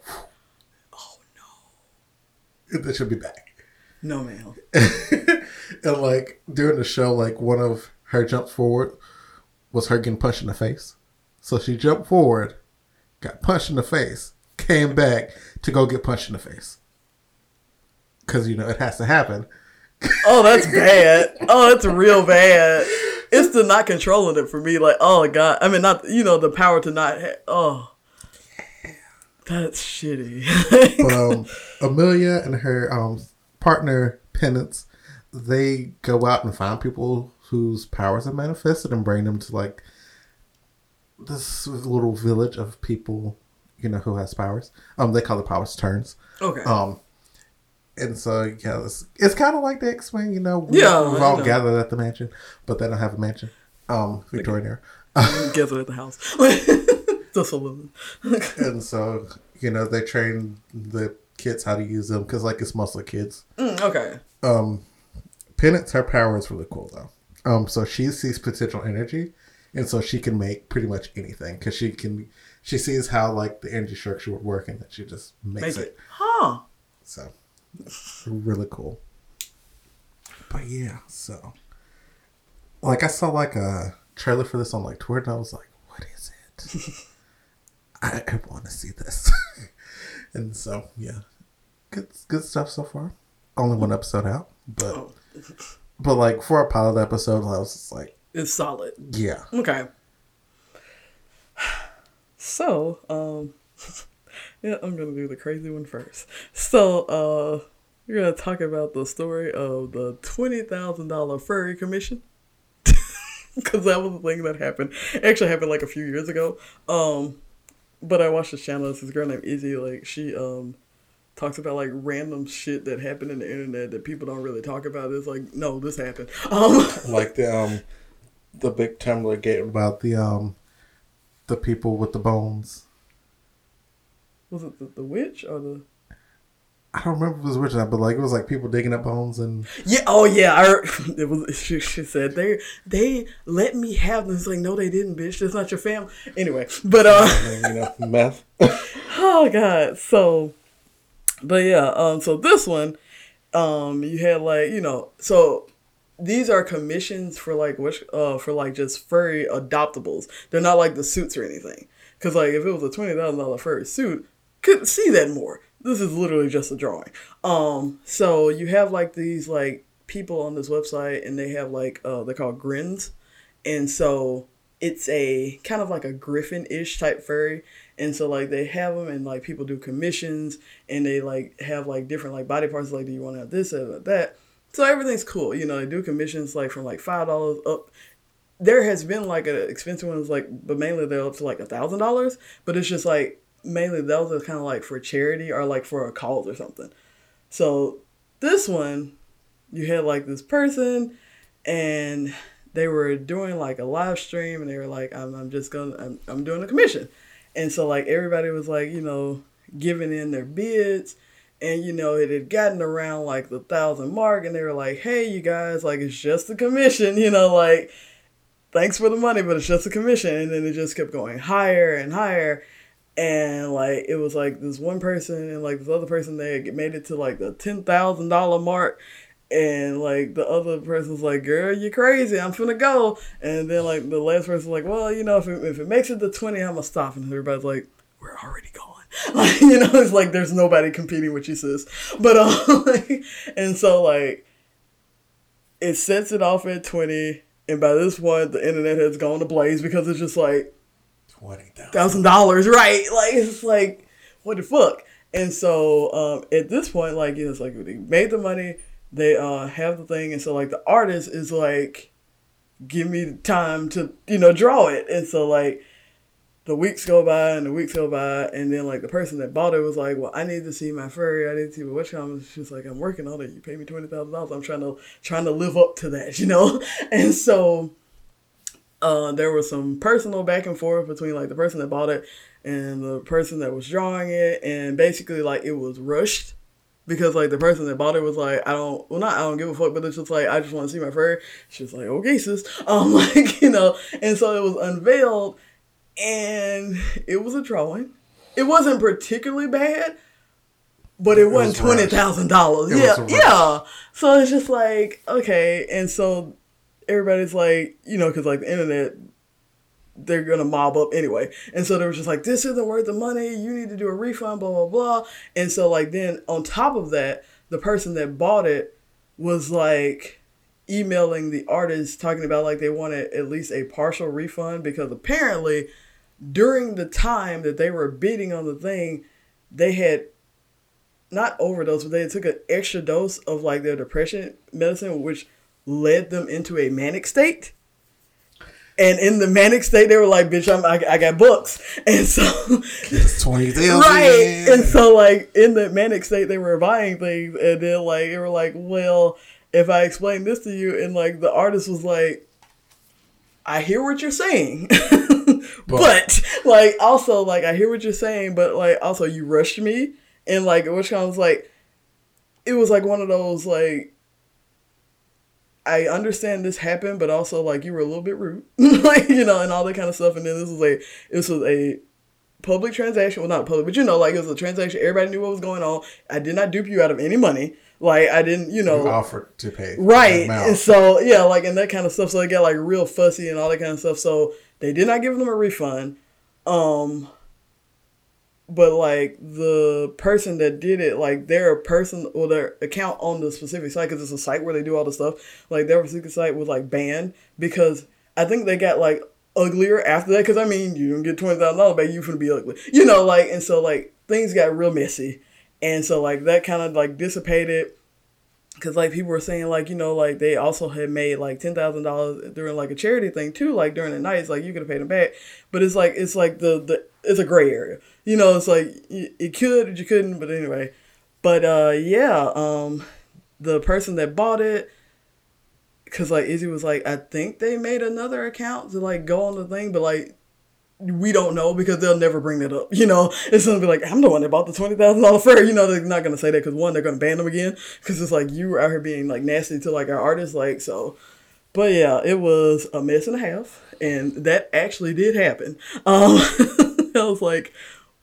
"Oh no," and then she'll be back. No, ma'am. And like during the show, like one of her jumps forward was her getting punched in the face. So she jumped forward, got punched in the face. Came back to go get punched in the face. Because, you know, it has to happen. Oh, that's bad. Oh, that's real bad. It's the not controlling it for me. Like, oh, God. I mean, not, you know, the power to not. Ha- oh. That's shitty. But, um, Amelia and her um, partner, Penance, they go out and find people whose powers are manifested and bring them to, like, this little village of people. You know who has powers. Um, they call the powers turns. Okay. Um, and so yeah, it's, it's kind of like the X-Wing. You know, we, yeah, we've all know. gathered at the mansion, but they don't have a mansion. Um, Victorian era. Gathered at the house. That's a little. And so you know they train the kids how to use them because like it's mostly kids. Mm, okay. Um, Penance, her power is really cool though. Um, so she sees potential energy, and so she can make pretty much anything because she can. She sees how, like, the energy structure would work and that she just makes Make it. it. Huh. So, really cool. But, yeah, so. Like, I saw, like, a trailer for this on, like, Twitter, and I was like, what is it? I, I want to see this. And so, yeah. Good good stuff so far. Only one episode out. But, oh. but like, for a pilot episode, I was just like. It's solid. Yeah. Okay. So, um, yeah, I'm going to do the crazy one first. So, uh, we're going to talk about the story of the twenty thousand dollars furry commission. Because that was the thing that happened. It actually happened like a few years ago. Um, but I watched this channel. It's this girl named Izzy. Like, she, um, talks about like random shit that happened in the internet that people don't really talk about. It's like, no, this happened. Um, like the, um, the big Tumblr game about the, um, the people with the bones. Was it the, the witch or the? I don't remember if it was witch or not, but like it was like people digging up bones and. Yeah. Oh yeah. I heard, it was. She, she said they they let me have them. It's like no, they didn't, bitch. That's not your family. Anyway, but uh. You know, meth. Oh God. So, but yeah. Um. So this one, um, you had like you know so. These are commissions for like which uh for like just furry adoptables. They're not like the suits or anything. Cause like if it was a twenty thousand dollar furry suit, could see that more. This is literally just a drawing. Um, so you have like these like people on this website, and they have like uh they're called grins, and so it's a kind of like a griffin-ish type furry. And so like they have them, and like people do commissions, and they like have like different like body parts. Like do you want to have this or that? So everything's cool. You know, they do commissions like from like five dollars up. There has been like an expensive one, like, but mainly they're up to like a thousand dollars. But it's just like mainly those are kind of like for charity or like for a cause or something. So this one, you had like this person and they were doing like a live stream and they were like, I'm, I'm just going to, I'm, I'm doing a commission. And so like everybody was like, you know, giving in their bids. And, you know, it had gotten around, like, the thousand mark. And they were like, hey, you guys, like, it's just a commission. You know, like, thanks for the money, but it's just a commission. And then it just kept going higher and higher. And, like, it was, like, this one person and, like, this other person, they made it to, like, the ten thousand dollars mark. And, like, the other person's like, girl, you're crazy. I'm finna go. And then, like, the last person's like, well, you know, if it, if it makes it to twenty, I'm gonna stop. And everybody's like, we're already going. Like, you know, it's like there's nobody competing with you, sis. But, um, like, and so, like, it sets it off at twenty. And by this point, the internet has gone to blaze because it's just like, twenty thousand dollars, right? Like, it's like, what the fuck? And so, um, at this point, like, it's like, they made the money, they uh, have the thing, and so, like, the artist is like, give me the time to, you know, draw it. And so, like, the weeks go by, and the weeks go by, and then, like, the person that bought it was like, well, I need to see my furry, I need to see what whatchamacallit. It's just like, I'm working on it, you pay me twenty thousand dollars, I'm trying to, trying to live up to that, you know? And so... Uh, there was some personal back and forth between, like, the person that bought it and the person that was drawing it. And basically, like, it was rushed because, like, the person that bought it was like, I don't, well, not I don't give a fuck, but it's just like, I just want to see my fur. She's like, okay, sis. Um, like, you know, and so it was unveiled and it was a drawing. It wasn't particularly bad, but it, it wasn't twenty thousand dollars. Yeah. Was yeah. So it's just like, okay. And so everybody's like, you know, because, like, the internet, they're going to mob up anyway. And so they were just like, this isn't worth the money. You need to do a refund, blah, blah, blah. And so, like, then on top of that, the person that bought it was, like, emailing the artist talking about, like, they wanted at least a partial refund because apparently during the time that they were bidding on the thing, they had not overdosed, but they took an extra dose of, like, their depression medicine, which led them into a manic state. And in the manic state, they were like, bitch, I'm, I, I got bucks. And so... twenty thousand dollars. Right. And so, like, in the manic state, they were buying things. And then, like, they were like, well, if I explain this to you, and, like, the artist was like, I hear what you're saying. but, but, like, also, like, I hear what you're saying, but, like, also, you rushed me. And, like, which kind of was, like, it was, like, one of those, like, I understand this happened, but also, like, you were a little bit rude, like, you know, and all that kind of stuff. And then this was a, this was a public transaction. Well, not public, but, you know, like, it was a transaction. Everybody knew what was going on. I did not dupe you out of any money. Like, I didn't, you know. You offered to pay. Right. And so, yeah, like, and that kind of stuff. So it got, like, real fussy and all that kind of stuff. So they did not give them a refund. Um, but, like, the person that did it, like, their person or their account on the specific site, because it's a site where they do all the stuff, like, their specific site was, like, banned because I think they got, like, uglier after that. Because, I mean, you don't get twenty thousand dollars, baby, you're going to be ugly. You know, like, and so, like, things got real messy. And so, like, that kind of, like, dissipated because, like, people were saying, like, you know, like, they also had made, like, ten thousand dollars during, like, a charity thing, too, like, during the night. It's like, you could have paid them back. But it's, like, it's, like, the, the it's a gray area. You know, it's like, it could, but you couldn't, but anyway. But, uh, yeah, um, the person that bought it, because, like, Izzy was like, I think they made another account to, like, go on the thing, but, like, we don't know because they'll never bring that up, you know? It's going to be like, I'm the one that bought the twenty thousand dollars fur, you know? They're not going to say that because, one, they're going to ban them again because it's like, you were out here being, like, nasty to, like, our artists, like, so... But yeah, it was a mess and a half, and that actually did happen. Um, I was like,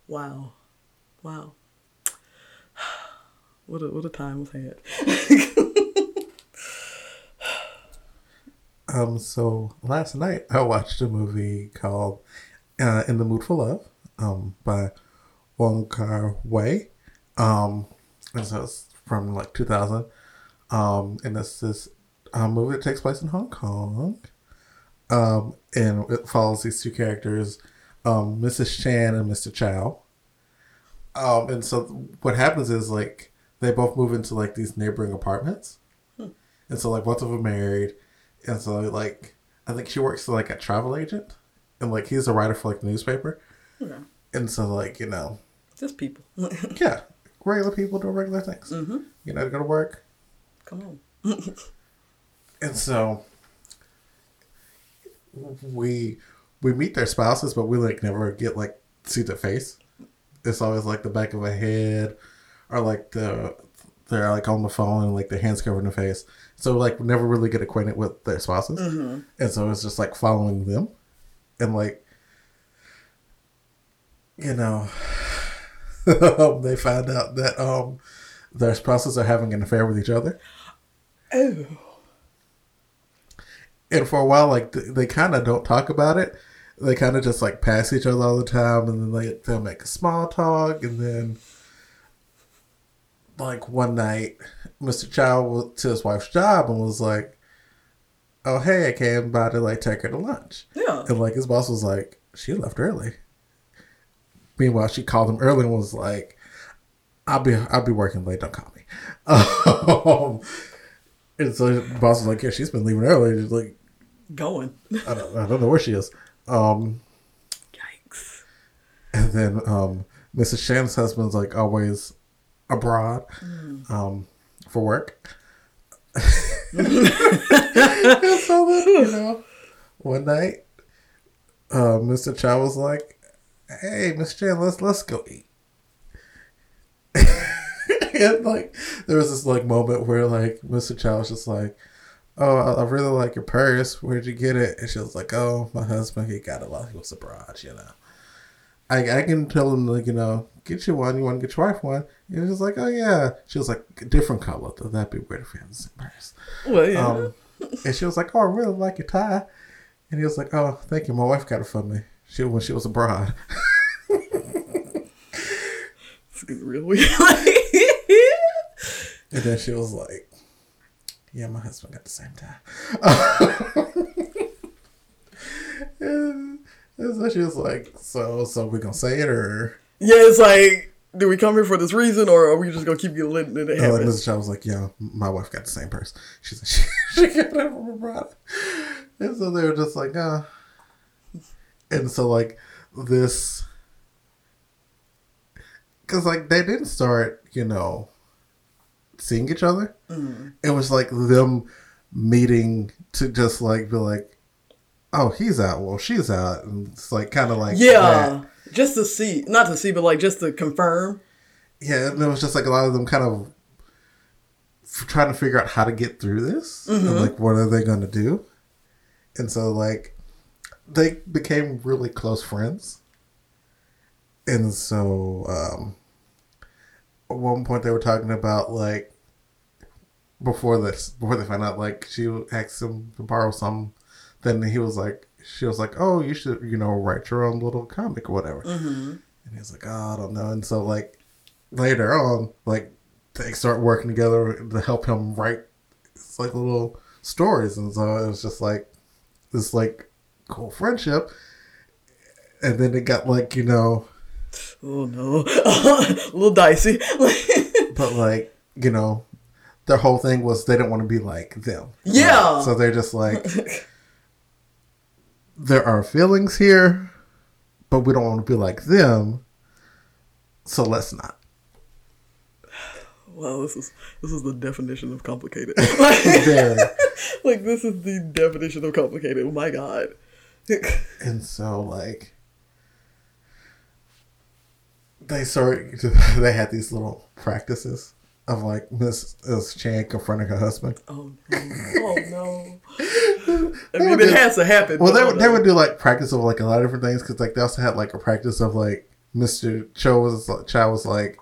wow, wow, what a what a time was had. um. So last night I watched a movie called uh, "In the Mood for Love" um by Wong Kar-wai. Um, and so it's from like two thousand. Um, and it's this. A movie that takes place in Hong Kong, um, and it follows these two characters, um, Missus Chan and Mister Chow. Um, and so what happens is like they both move into like these neighboring apartments, hmm. and so like both of them are married, and so like I think she works for like a travel agent, and like he's a writer for like the newspaper, yeah. and so like you know, just people, yeah, regular people doing regular things. Mm-hmm. You know, they go to work, come on. And so we we meet their spouses, but we like never get like see the face. It's always like the back of a head, or like the they're like on the phone and like their hands covering the face. So like we never really get acquainted with their spouses, mm-hmm. and so it's just like following them, and like you know, they find out that um, their spouses are having an affair with each other. Oh. And for a while, like, th- they kind of don't talk about it. They kind of just, like, pass each other all the time, and then they, they'll make a small talk, and then, like, one night, Mister Child went to his wife's job and was like, oh, hey, I came by to, like, take her to lunch. Yeah. And, like, his boss was like, she left early. Meanwhile, she called him early and was like, I'll be I'll be working late, don't call me. Um, and so the boss was like, yeah, she's been leaving early. She's like, going. I don't, I don't know where she is. Um, Yikes. And then um, Missus Shan's husband's like always abroad mm. um, for work. And so then, you know, one night, uh, Mister Chow was like, hey, Miss Chan, let's let's go eat. And like there was this like moment where like Mister Chow was just like, oh, I, I really like your purse. Where'd you get it? And she was like, oh, my husband, he got it while he was abroad, you know. I I can tell him, like, you know, get you one, you want to get your wife one. And he was just like, oh yeah. She was like, a different color, though that'd be weird if we had the same purse. Well yeah. Um, and she was like, oh, I really like your tie. And he was like, oh, thank you, my wife got it for me. She when she was abroad. It's real weird. And then she was like, yeah, my husband got the same tie. and, and so she was like, so so we gonna say it or yeah, it's like, do we come here for this reason or are we just gonna keep you letting it happen? And like, Mister Child was like, yeah, my wife got the same purse. She's like, she, she got it from abroad. And so they were just like, nah. And so, like, this... Because, like, they didn't start, you know, seeing each other. Mm-hmm. It was, like, them meeting to just, like, be like, oh, he's out. Well, she's out. And it's, like, kind of like... Yeah. That. Just to see. Not to see, but, like, just to confirm. Yeah. And it was just, like, a lot of them kind of trying to figure out how to get through this. Mm-hmm. And, like, what are they going to do? And so, like... They became really close friends. And so, um, at one point they were talking about, like, before this, before they found out, like, she asked him to borrow something. Then he was like, she was like, oh, you should, you know, write your own little comic or whatever. Mm-hmm. And he was like, oh, I don't know. And so, like, later on, like, they start working together to help him write, it's like, little stories. And so it was just, like, this, like, cool friendship, and then it got like, you know, oh no, a little dicey. But like, you know, their whole thing was they didn't want to be like them. Yeah. Right? So they're just like, there are feelings here, but we don't want to be like them, so let's not. Wow, this is this is the definition of complicated. Like, like this is the definition of complicated. Oh my god. And so, like, they started, they had these little practices of, like, Miss Chan confronting her husband. Oh, no. Oh, no. I mean, it has to happen. Well, they, oh, they no. would do, like, practice of, like, a lot of different things, because, like, they also had, like, a practice of, like, Mister Cho was, Chow was, like,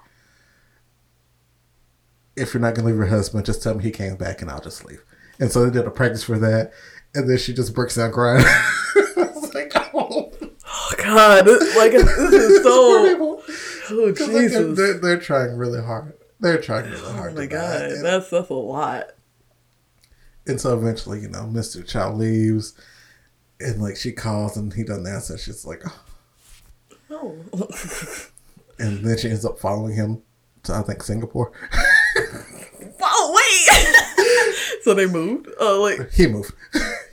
if you're not going to leave your husband, just tell me he came back and I'll just leave. And so they did a practice for that, and then she just breaks down crying. God, this, like, this is so. Oh, Jesus. Like, they're, they're, they're trying really hard. They're trying really hard. Oh, my God. That. That's, that's a lot. And so eventually, you know, Mister Chow leaves, and, like, she calls, and he doesn't answer. She's like, oh. oh. And then she ends up following him to, I think, Singapore. Oh, wait. So they moved? Oh, uh, like. He moved.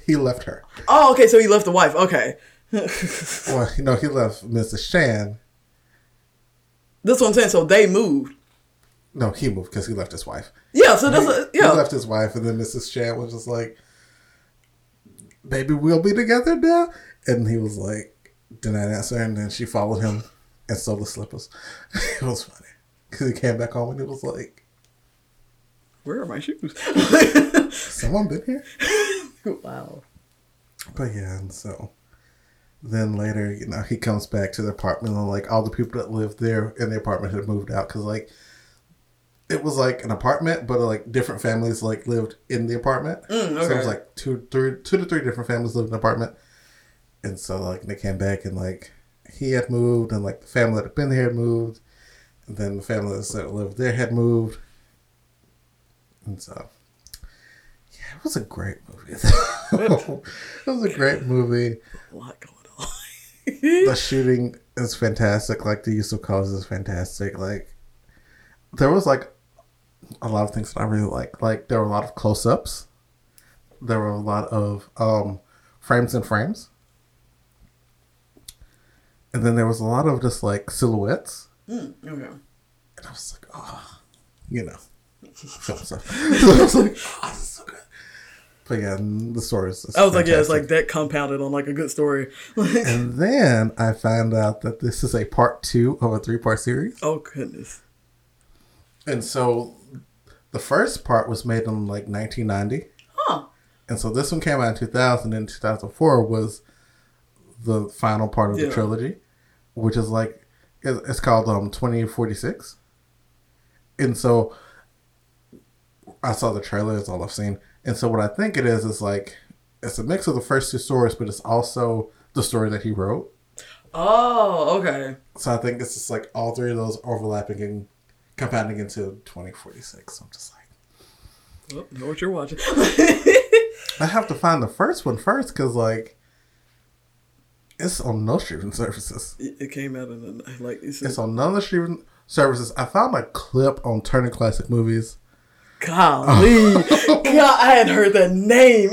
He left her. Oh, okay. So he left the wife. Okay. Well, you know, he left Missus Shan. That's what I'm saying. So they moved. No, he moved because he left his wife. Yeah, so that's... He, a, yeah. he left his wife, and then Missus Shan was just like, baby, we'll be together now? And he was like, denied answer, and then she followed him and stole the slippers. It was funny. Because he came back home, and it was like... Where are my shoes? Someone been here? Wow. But yeah, and so... Then later, you know, he comes back to the apartment and, like, all the people that lived there in the apartment had moved out because, like, it was, like, an apartment, but, like, different families, like, lived in the apartment. Mm, okay. So it was, like, two, three, two to three different families lived in the apartment. And so, like, they came back and, like, he had moved and, like, the family that had been there had moved. And then the family that lived there had moved. And so, yeah, it was a great movie. It was a great movie. A lot going on. The shooting is fantastic. Like, the use of colors is fantastic. Like, there was, like, a lot of things that I really liked. Like, there were a lot of close-ups. There were a lot of um, frames and frames. And then there was a lot of just, like, silhouettes. Mm, okay. And I was like, oh, you know. So, so I was like, oh, this is so good. But yeah, the story is I was fantastic. Like, yeah, it's like that compounded on, like, a good story. And then I found out that this is a part two of a three-part series. Oh, goodness. And so the first part was made in, like, nineteen ninety. Huh. And so this one came out in two thousand, and two thousand four was the final part of yeah. the trilogy, which is, like, it's called um twenty forty-six. And so I saw the trailer, is all I've seen. And so what I think it is, is like, it's a mix of the first two stories, but it's also the story that he wrote. Oh, okay. So I think it's just like all three of those overlapping and compounding into twenty forty-six. So I'm just like, well, know what you're watching. I have to find the first one first because, like, it's on no streaming services. It came out in the, like, it's, it's on none of the streaming services. I found a clip on Turner Classic Movies. Golly, God, I had heard that name.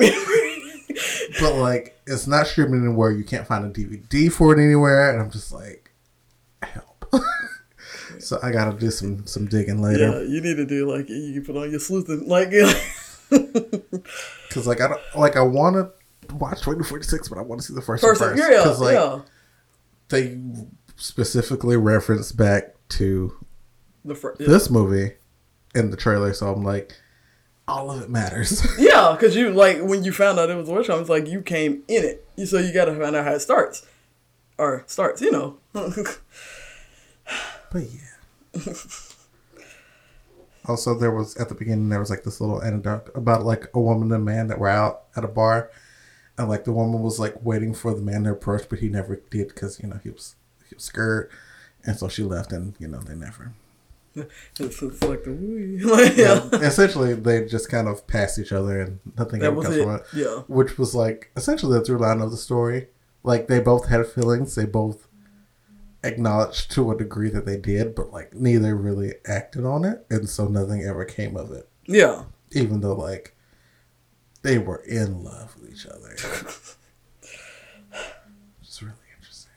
But, like, it's not streaming anywhere. You can't find a D V D for it anywhere, and I'm just like, help. So I gotta do some some digging later. Yeah, you need to do, like, you can put on your sleuthing, like, because like I don't, like, I want to watch twenty forty-six, but I want to see the first first one first. Yeah, like, yeah. They specifically reference back to the fir- yeah. this movie in the trailer, so I'm like, all of it matters. Yeah, because you, like, when you found out it was a workshop, it's like you came in it, so you got to find out how it starts, or starts, you know. But yeah. Also, there was, at the beginning, there was, like, this little anecdote about, like, a woman and a man that were out at a bar, and, like, the woman was, like, waiting for the man to approach, but he never did because, you know, he was he was scared, and so she left, and, you know, they never. It's, it's like the like, yeah. Yeah, essentially, they just kind of passed each other, and nothing that ever was comes it. From it. Yeah, which was, like, essentially the through line of the story. Like, they both had feelings, they both acknowledged to a degree that they did, but, like, neither really acted on it, and so nothing ever came of it. Yeah, even though, like, they were in love with each other. It's really interesting.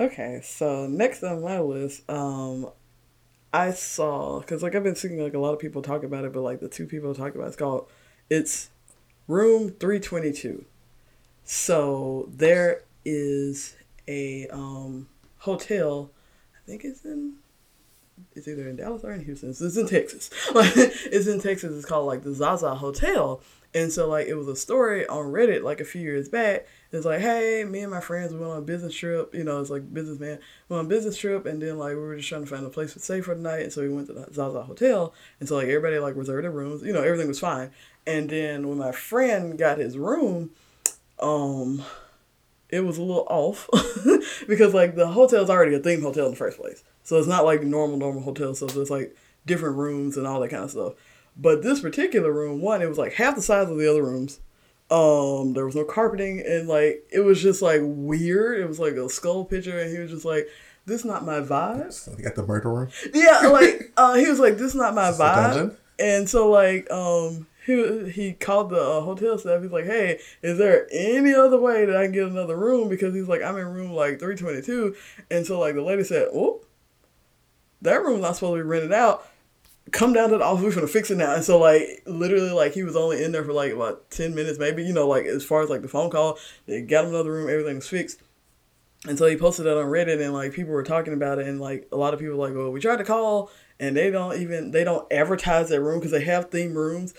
Okay, so next on my list, um I saw, because, like, I've been seeing, like, a lot of people talk about it, but, like, the two people talk about it, it's called it's Room three twenty-two. So there is a um, hotel, I think it's in, it's either in Dallas or in Houston. It's in Texas. Like, it's in Texas. It's called, like, the Zaza Hotel. And so, like, it was a story on Reddit, like, a few years back. It's like, hey, me and my friends, we went on a business trip. You know, it's like businessman. We went on a business trip, and then, like, we were just trying to find a place to stay for the night. And so we went to the Zaza Hotel. And so, like, everybody, like, reserved their rooms. You know, everything was fine. And then when my friend got his room, um... it was a little off because, like, the hotel's already a theme hotel in the first place. So it's not like normal, normal hotel. So it's like different rooms and all that kind of stuff. But this particular room, one, it was like half the size of the other rooms. Um, there was no carpeting, and, like, it was just, like, weird. It was like a skull picture, and he was just like, this is not my vibe. So you got the murder room? Yeah. Like, uh, he was like, this is not my is vibe. And so, like, um, He, he called the uh, hotel staff. He's like, hey, is there any other way that I can get another room? Because he's like, I'm in room, like, three twenty-two. And so, like, the lady said, oh, that room's not supposed to be rented out. Come down to the office. We're going to fix it now. And so, like, literally, like, he was only in there for, like, about ten minutes maybe. You know, like, as far as, like, the phone call. They got him another room. Everything was fixed. And so he posted that on Reddit. And, like, people were talking about it. And, like, a lot of people were like, well, we tried to call. And they don't even, they don't advertise that room because they have theme rooms.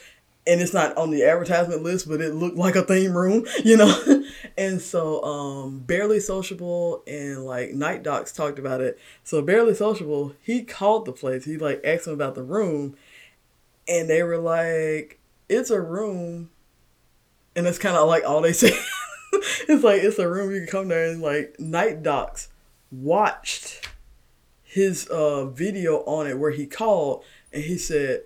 and it's not on the advertisement list, but it looked like a theme room, you know? And so um, Barely Sociable and like Night Docs talked about it. So Barely Sociable, he called the place. He like asked him about the room, and they were like, it's a room. And that's kind of like all they said. It's like, it's a room you can come there. And like Night Docs watched his uh, video on it where he called and he said,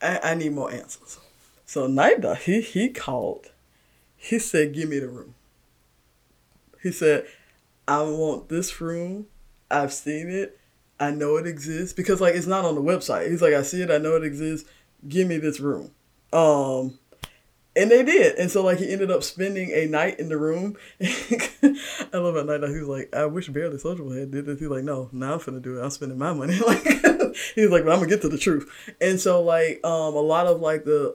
I, I need more answers. So Night Doc, he, he called. He said, give me the room. He said, I want this room. I've seen it. I know it exists. Because, like, it's not on the website. He's like, I see it. I know it exists. Give me this room. Um, and they did. And so, like, he ended up spending a night in the room. I love how Night Doc, he was like, I wish Barely Sociable had did this. He's like, no, now I'm finna do it. I'm spending my money. Like, he was like, but I'm gonna get to the truth. And so, like, um, a lot of, like, the,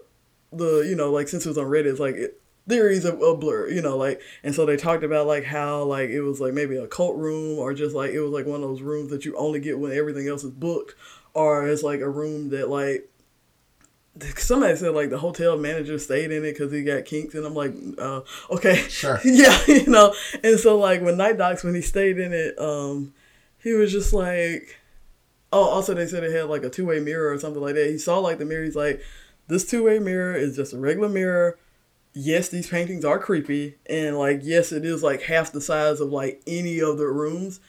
the you know, like, since it was on Reddit, it's like, it, theories of a blur, you know, like, and so they talked about, like, how, like, it was, like, maybe a cult room, or just, like, it was, like, one of those rooms that you only get when everything else is booked, or it's, like, a room that, like, somebody said, like, the hotel manager stayed in it because he got kinks, and I'm like, uh, okay. Sure. Yeah, you know, and so, like, when Night Docs, when he stayed in it, um, he was just, like, oh, also they said it had, like, a two-way mirror or something like that. He saw, like, the mirror, he's like, this two-way mirror is just a regular mirror. Yes, these paintings are creepy, and, like, yes, it is, like, half the size of, like, any of the rooms,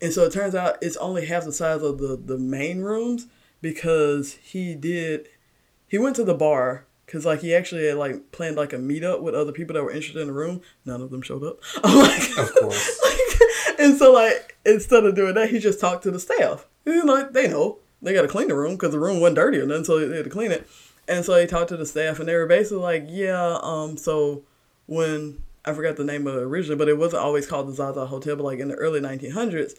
and so it turns out it's only half the size of the, the main rooms, because he did, he went to the bar, because, like, he actually had, like, planned, like, a meetup with other people that were interested in the room. None of them showed up. I'm like, of course. Like, and so, like, instead of doing that, he just talked to the staff. He's like, they know. They got to clean the room, because the room wasn't dirty or nothing, so they had to clean it. And so he talked to the staff, and they were basically like, yeah, um, so when, I forgot the name of it originally, but it wasn't always called the Zaza Hotel, but like in the early nineteen hundreds,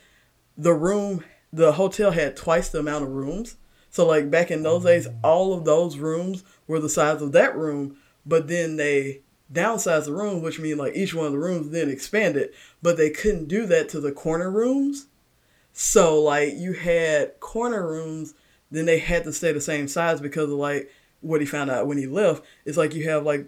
the room, the hotel had twice the amount of rooms. So like back in those days, all of those rooms were the size of that room, but then they downsized the room, which means like each one of the rooms then expanded, but they couldn't do that to the corner rooms. So like you had corner rooms, then they had to stay the same size because of like, what he found out when he left, it's like you have like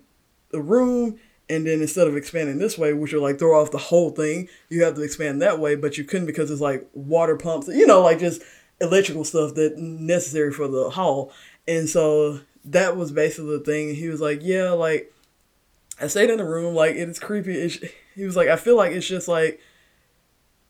a room, and then instead of expanding this way, which would like throw off the whole thing, you have to expand that way, but you couldn't because it's like water pumps, you know, like just electrical stuff that's necessary for the hall. And so that was basically the thing. He was like, yeah, like I stayed in the room, like it is creepy. It's, he was like, I feel like it's just like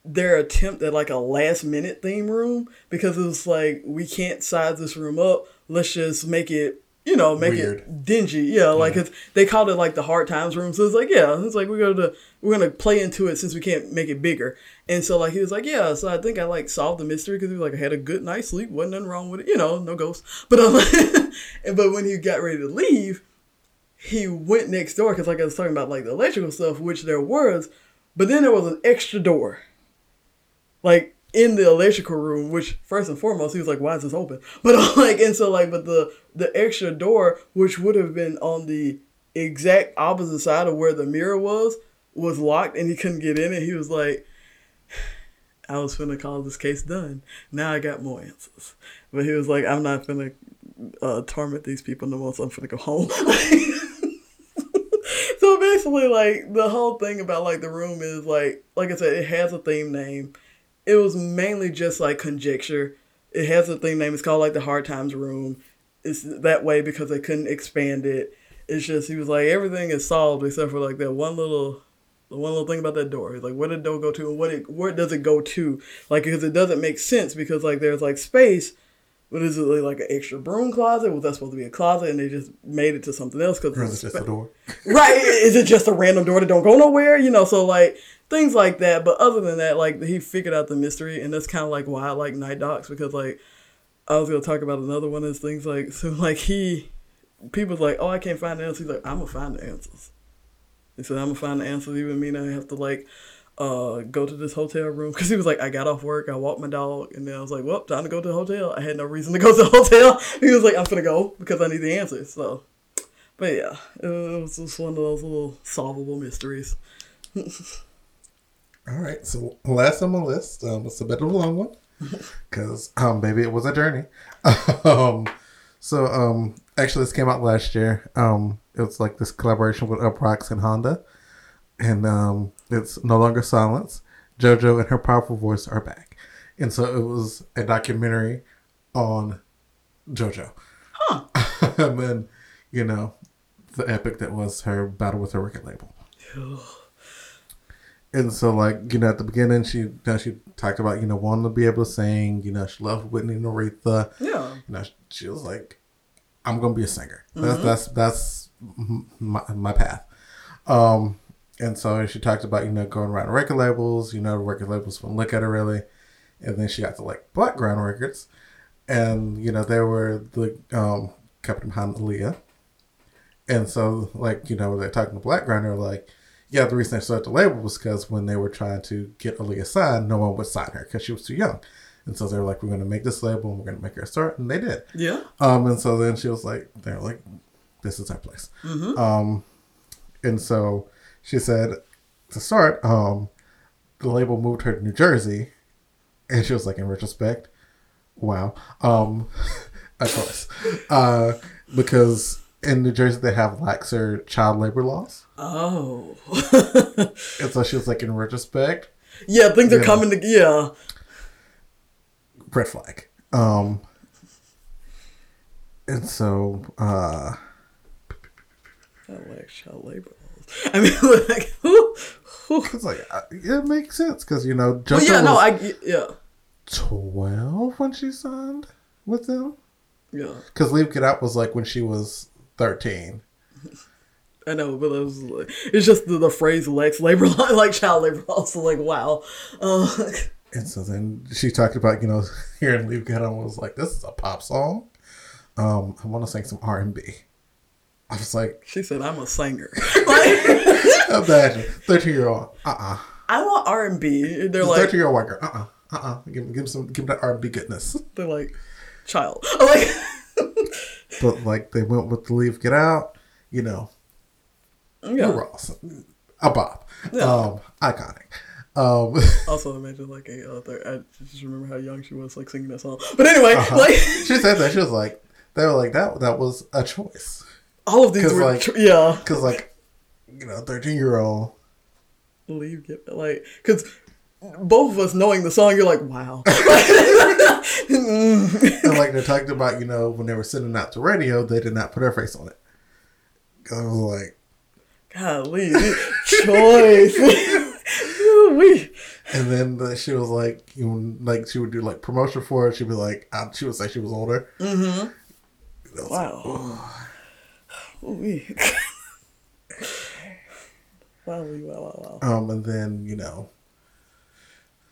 their attempt at like a last minute theme room, because it was like, we can't size this room up. Let's just make it, you know, make Weird. It dingy. Yeah, like yeah. It's, they called it like the hard times room. So it's like, yeah, it's like we're gonna we're gonna play into it since we can't make it bigger. And so like he was like, yeah. So I think I like solved the mystery, because he was like, I had a good night's sleep, wasn't nothing wrong with it, you know, no ghosts. But um, and but when he got ready to leave, he went next door, because like I was talking about like the electrical stuff, which there was, but then there was an extra door, like in the electrical room, which first and foremost, he was like, why is this open? But uh, like, and so like, but the, the extra door, which would have been on the exact opposite side of where the mirror was, was locked, and he couldn't get in. And he was like, I was finna call this case done. Now I got more answers. But he was like, I'm not finna uh, torment these people no more, so I'm finna go home. So basically like the whole thing about like the room is like, like I said, it has a theme name. It was mainly just like conjecture. It has a thing name. It's called like the Hard Times Room. It's that way because they couldn't expand it. It's just, he was like, everything is solved except for like that one little, the one little thing about that door. He's like, where did the door go to? And what it, where does it go to? Like, because it doesn't make sense, because like there's like space, but is it like an extra broom closet? Was that supposed to be a closet? And they just made it to something else. Cause it's just a door. Right. Is it just a random door that don't go nowhere? You know, so like, things like that. But other than that, like, he figured out the mystery, and that's kind of like why I like Night Docs, because like I was gonna talk about another one of those things, like, so like he people's like, oh, I can't find the answers. He's like, I'm gonna find the answers. He said, I'm gonna find the answers, even mean I have to like uh go to this hotel room, because he was like, I got off work, I walked my dog, and then I was like, well, time to go to the hotel. I had no reason to go to the hotel. He was like, I'm gonna go because I need the answers. So, but yeah, it was just one of those little solvable mysteries. All right, so last on my list, um, it's a bit of a long one, because um, baby, it was a journey. um, so um, Actually, this came out last year. Um, it was like this collaboration with Uproxx and Honda. And um, it's No Longer Silence. JoJo and her powerful voice are back. And so it was a documentary on JoJo. Huh. And then, you know, the epic that was her battle with her record label. Ew. And so, like, you know, at the beginning, she you know, she talked about, you know, wanting to be able to sing. You know, she loved Whitney and Aretha. Yeah. You know, she was like, I'm going to be a singer. Mm-hmm. That's that's that's my, my path. Um, and so she talked about, you know, going around record labels. You know, record labels wouldn't look at her really. And then she got to, like, Blackground Records. And, you know, they were the um, company behind Aaliyah. And so, like, you know, when they're talking to Blackground, they're like, yeah, the reason they started the label was because when they were trying to get Aaliyah signed, no one would sign her because she was too young. And so they were like, we're going to make this label and we're going to make her start. And they did. Yeah. Um, and so then she was like, they're like, this is our place. Mm-hmm. Um, and so she said, to start, um, the label moved her to New Jersey. And she was like, in retrospect, wow. Um, of course. Uh, because in New Jersey, they have laxer child labor laws. Oh. And so she was like, in retrospect. Yeah, things are know, coming to, yeah. Red flag. Um, and so. Uh, I like child labor laws. I mean, like, who? who? It's like, it makes sense because, you know, JoJo yeah, no, I yeah. twelve when she signed with them. Yeah. Because Leave Get Out was like when she was thirteen. I know, but it was like, it's just the, the phrase Lex labor law, like child labor law. So like, wow. Uh, and so then she talked about, you know, hearing Leave Get Out and was like, this is a pop song. Um, I want to sing some R and B. I was like... She said, I'm a singer. Imagine. thirteen-year-old. Uh-uh. I want R and B. They're like... thirteen-year-old white girl. Uh-uh. Uh-uh. Give, give, some, give that R and B goodness. They're like... child. Like, but like they went with the Leave Get Out, you know. Yeah. We're awesome. A Bob. Yeah. Um, iconic. Um, also, imagine like a other. I just remember how young she was, like singing that song. But anyway, uh-huh. like she said that she was like they were like that. That was a choice. All of these were like tr- yeah, because like you know, thirteen year old Leave Get like because. Both of us knowing the song, you're like, wow. And like they talked about, you know, when they were sending out to radio, they did not put her face on it. I was like, golly, choice. And then the, she was like, you know, like she would do like promotion for it. She'd be like, I, she would say she was older. Mm-hmm. I was wow. Like, oh. Ooh-wee. Wow, wow, wow, wow. Um, and then you know.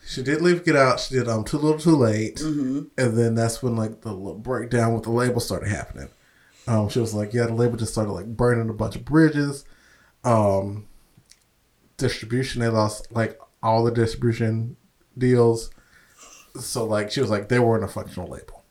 She did Leave Get Out. She did um Too Little Too Late. Mm-hmm. And then that's when like the breakdown with the label started happening. Um, she was like, yeah, the label just started like burning a bunch of bridges. Um, distribution, they lost like all the distribution deals. So like she was like, they weren't a functional label.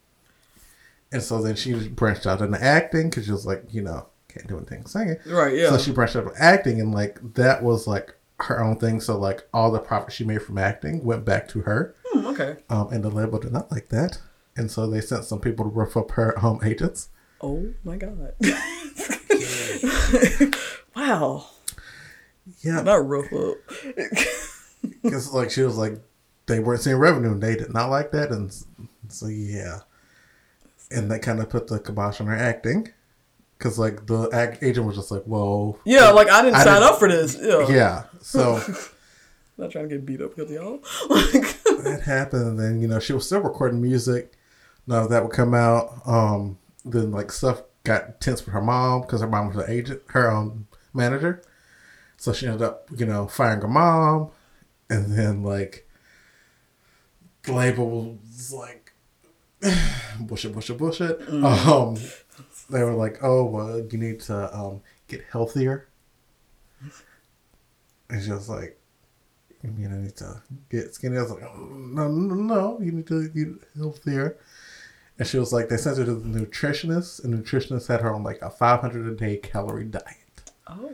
And so then she branched out into acting because she was like, you know, can't do anything singing. Right, yeah. So she branched out into acting and like that was like her own thing, so like all the profit she made from acting went back to her. Hmm, okay. Um, and the label did not like that, and so they sent some people to rough up her home agents. Oh my god! Wow. Yeah. Not rough up. Because like she was like they weren't seeing revenue, and they did not like that, and so yeah, and that kind of put the kibosh on her acting. Because, like, the ag- agent was just like, whoa. Yeah, like, I didn't I sign didn't... up for this. Yeah. Yeah, so. Not trying to get beat up with y'all. That happened. And then, you know, she was still recording music. None of that would come out. Um, then, like, stuff got tense with her mom because her mom was an agent, her um, manager. So she ended up, you know, firing her mom. And then, like, the label was like, bullshit, bullshit, bullshit. Mm. Um... They were like, oh, well, you need to um, get healthier. And she was like, you mean I need to get skinny? I was like, oh, no, no, no, you need to get healthier. And she was like, they sent her to the nutritionist, and the nutritionist had her on like a five hundred a day calorie diet. Oh.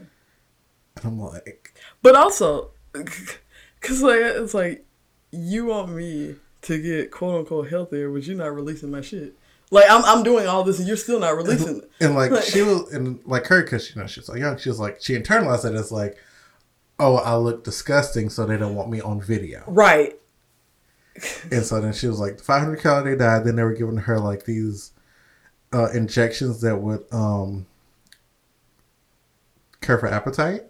And I'm like. But also, because like, it's like, you want me to get quote unquote healthier, but you're not releasing my shit. Like, I'm I'm doing all this and you're still not releasing it. And, and like, like, she was, and like her, because, you know, she's so young, she was like, she internalized it as like, oh, I look disgusting, so they don't want me on video. Right. And so then she was like, five hundred calorie diet. Then they were giving her like these uh, injections that would um, curb her appetite.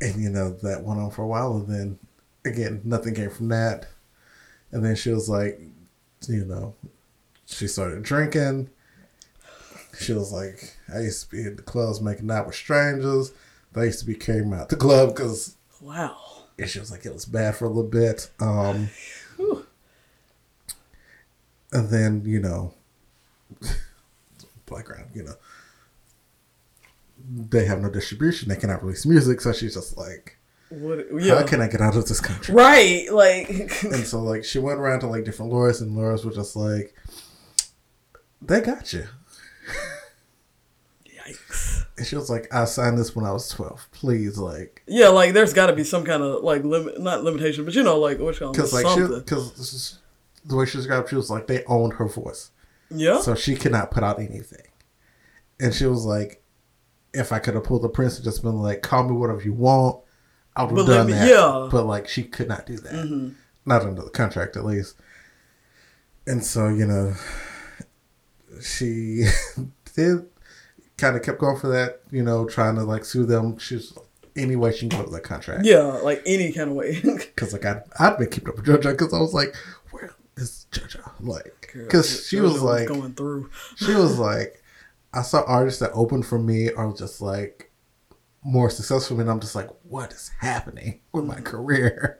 And, you know, that went on for a while. And then, again, nothing came from that. And then she was like, you know, she started drinking. She was like, I used to be in the clubs making out with strangers. They used to be carrying me out the club because... Wow. And she was like, it was bad for a little bit. Um, and then, you know, Blackground, you know, they have no distribution. They cannot release music. So she's just like, what, yeah. how can I get out of this country? Right. Like, and so, like, she went around to, like, different lawyers, and lawyers were just like, they got you. Yikes. And she was like, I signed this when I was twelve. Please, like... Yeah, like, there's got to be some kind of, like, limit, not limitation, but, you know, like, what y'all... Because, like, because the way she described it, she was like, they owned her voice. Yeah. So she could not put out anything. And she was like, if I could have pulled the Prince and just been like, call me whatever you want, I would have done like, that. Yeah. But, like, she could not do that. Mm-hmm. Not under the contract, at least. And so, you know, she did... kind of kept going for that, you know, trying to like sue them. She's any way she can go to that contract. Yeah, like any kind of way. Because like I, I've been keeping up with JoJo because I was like, where is JoJo? Like, because she was like going through. She was like, I saw artists that opened for me are just like more successful than me, and I'm just like, what is happening with my career?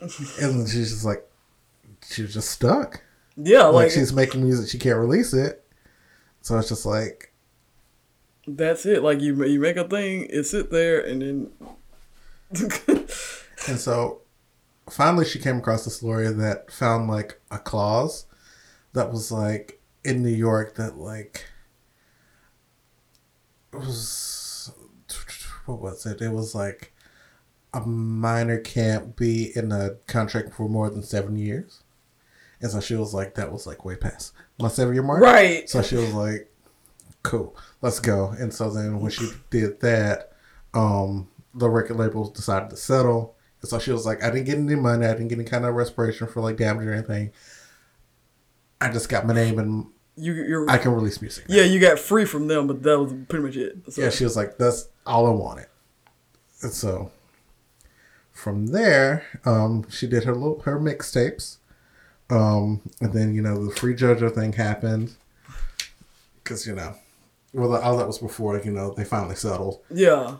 And then she's just like, she was just stuck. Yeah, like, like she's making music, she can't release it. So it's just like... That's it. Like, you you make a thing, it sit there, and then... And so, finally she came across this lawyer that found, like, a clause that was, like, in New York that, like... It was... What was it? It was, like, a minor can't be in a contract for more than seven years. And so she was like, that was, like, way past... my seven-year mark. Right. So she was like, cool, let's go. And so then when she did that, um, the record labels decided to settle. And so she was like, I didn't get any money. I didn't get any kind of reparation for, like, damage or anything. I just got my name and you, you're, I can release music now. Yeah, you got free from them, but that was pretty much it. So. Yeah, she was like, that's all I wanted. And so from there, um, she did her little, her mixtapes. Um, and then, you know, the free JoJo thing happened because, you know, well, all that was before, like, you know, they finally settled. Yeah.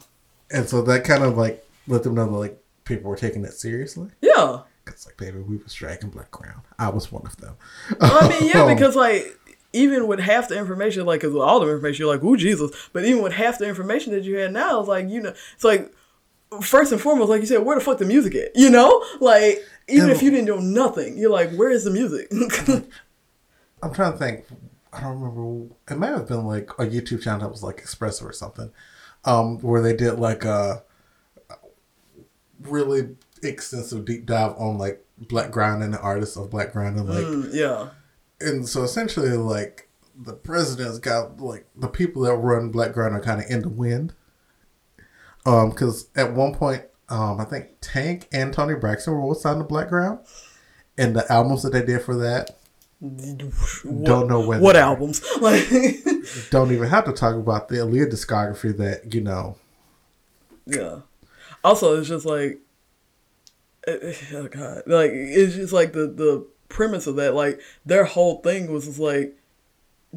And so that kind of, like, let them know that, like, people were taking it seriously. Yeah. Because, like, baby, we was dragging Blackground. I was one of them. Well, I mean, yeah, because, like, even with half the information, like, because with all the information, you're like, ooh, Jesus. But even with half the information that you had now, it's like, you know, it's like, first and foremost, like you said, where the fuck the music at? You know? Like, even and if you didn't know nothing, you're like, where is the music? I'm trying to think. I don't remember. It might have been like a YouTube channel that was like Espresso or something, um, where they did like a really extensive deep dive on like Blackground and the artists of Blackground. And like, mm, yeah. And so essentially, like, the president's got like the people that run Blackground are kind of in the wind. Um, because at one point, um, I think Tank and Tony Braxton were both signed to Blackground, and the albums that they did for that, what, don't know when. What albums? Like, don't even have to talk about the Aaliyah discography that you know. Yeah. Also, it's just like, oh God, like it's just like the the premise of that. Like their whole thing was just like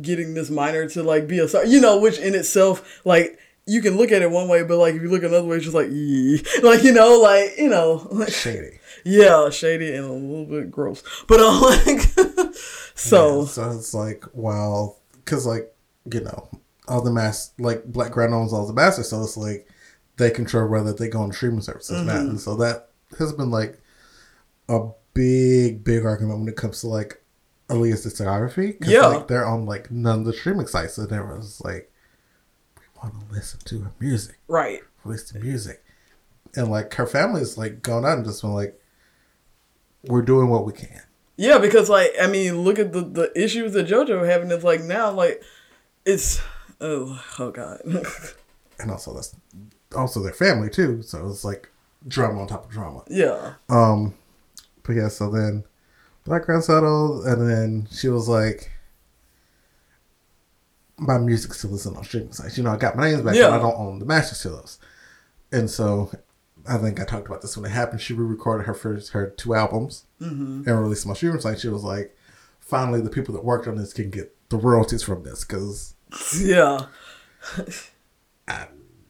getting this minor to like be a star, you know, which in itself like. You can look at it one way, but, like, if you look another way, it's just like, yee. Like, you know, like, you know. Like, shady. Yeah, shady and a little bit gross. But, um, like, so. Yeah, so it's like, wow. Because, like, you know, all the mass, like, Blackground owns all the masters. So it's like, they control whether they go on streaming services mm-hmm. or not. And so that has been, like, a big, big argument when it comes to, like, Aaliyah's discography. Because, yeah. like, they're on, like, none of the streaming sites. So there was, like. Want to listen to her music. Right. Release the music. And like her family's like gone out and just been like, we're doing what we can. Yeah, because, like, I mean, look at the, the issues that JoJo having. It's like now, like, it's, oh, oh God. And also, that's also their family, too. So it's like drama on top of drama. Yeah. Um, but yeah, so then Blackground settled, and then she was like, my music still isn't on streaming sites. You know, I got my names back, yeah. but I don't own the masters to those. And so, I think I talked about this when it happened. She re-recorded her first, her two albums mm-hmm. and released my streaming site. She was like, finally, the people that worked on this can get the royalties from this. Because, yeah. I,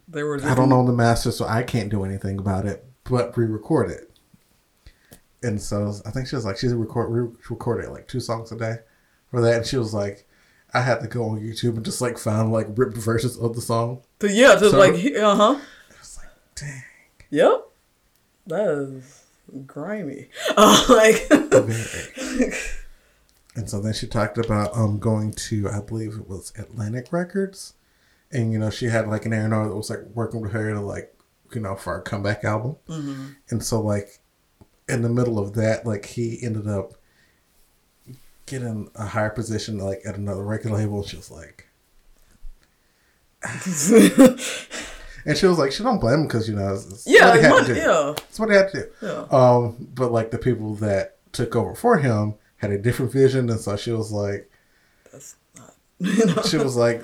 they were I don't own the master, so I can't do anything about it, but re-record it. And so, I think she was like, she record, re-recorded like two songs a day for that. And she was like, I had to go on YouTube and just like find like ripped versions of the song. So, yeah, just so, like, uh huh. I was like, dang. Yep. That is grimy. Uh, like. And so then she talked about um going to, I believe it was Atlantic Records. And, you know, she had like an A and R that was like working with her to like, you know, for our comeback album. Mm-hmm. And so like in the middle of that, like he ended up getting a higher position like at another record label. She was like. And she was like, she don't blame him because, you know, it's, it's yeah, what he had what, to do. Yeah. It's what he had to do. Yeah. Um, but, like, the people that took over for him had a different vision. And so she was like, that's not, you know. She was like,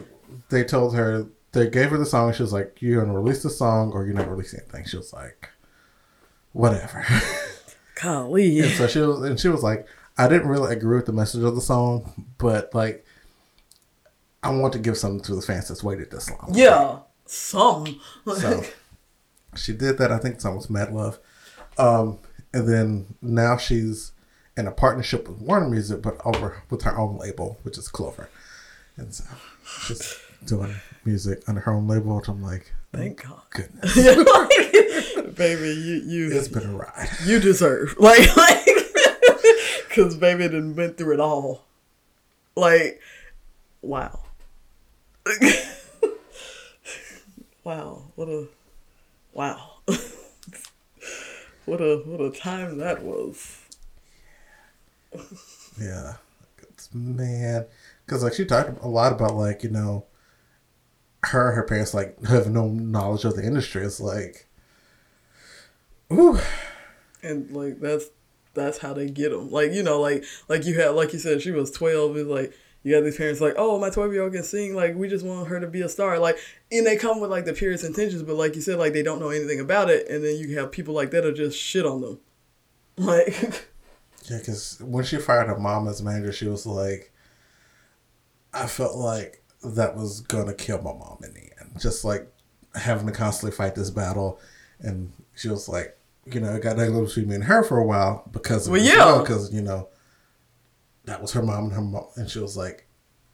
they told her, they gave her the song. She was like, you're going to release the song or you're not releasing anything. She was like, whatever. Golly. And so she was, and she was like, I didn't really agree with the message of the song, but, like, I want to give something to the fans that's waited this long. Yeah. Like, Some. Like. So she did that. I think it's almost Mad Love. Um, and then now she's in a partnership with Warner Music, but over with her own label, which is Clover. And so she's doing music under her own label, which I'm like, thank God. Goodness. Baby, you, you. It's been a ride. You deserve. Like, like. Because baby done been through it all. Like, wow. Wow, what a, wow, what a, what a time that was. Yeah, it's mad, because like she talked a lot about like, you know, her, her parents like have no knowledge of the industry. It's like, ooh. And like, that's, that's how they get them. Like, you know, like, like you had, like you said, she was twelve, it's like, you got these parents like, oh, my twelve-year-old can sing. Like, we just want her to be a star. Like, and they come with, like, the purest intentions. But like you said, like, they don't know anything about it. And then you have people like that are just shit on them. Like. Yeah, because when she fired her mom as manager, she was like, I felt like that was going to kill my mom in the end. Just, like, having to constantly fight this battle. And she was like, you know, it got ugly between me and her for a while. Because, well, yeah. Because, you know. That was her mom and her mom. And she was like,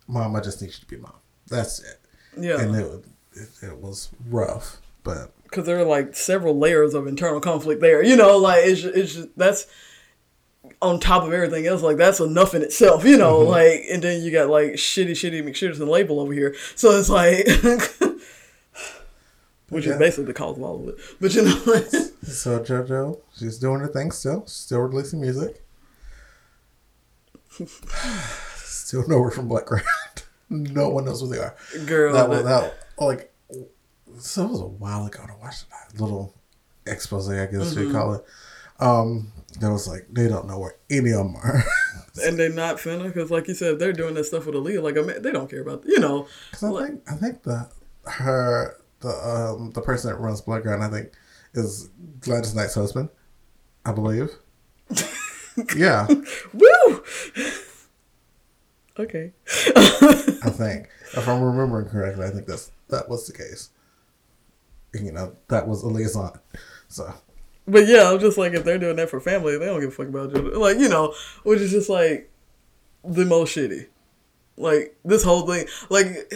Mom, I just need you to be mom. That's it. Yeah. And it, it, it was rough, but. Because there are like several layers of internal conflict there. You know, like it's, it's just, that's on top of everything else. Like that's enough in itself, you know, mm-hmm. like, and then you got like shitty, shitty McShitterson label over here. So it's like, which yeah. is basically the cause of all of it. But you know. So JoJo, she's doing her thing still, still releasing music. Still nowhere from Blackground. No one knows who they are. Girl, that was that like so it was a while ago to watch that little expose, I guess mm-hmm. you call it. Um, that was like they don't know where any of them are, and they're not finna because, like you said, they're doing that stuff with Aaliyah. Like I mean, they don't care about you know. Because I like, think I think the her the um the person that runs Blackground I think is Gladys Knight's husband, I believe. Yeah. Woo! Okay. I think. If I'm remembering correctly, I think that's that was the case. You know, that was a liaison. So. But yeah, I'm just like, if they're doing that for family, they don't give a fuck about you. Like, you know, which is just like the most shitty. Like, this whole thing, like,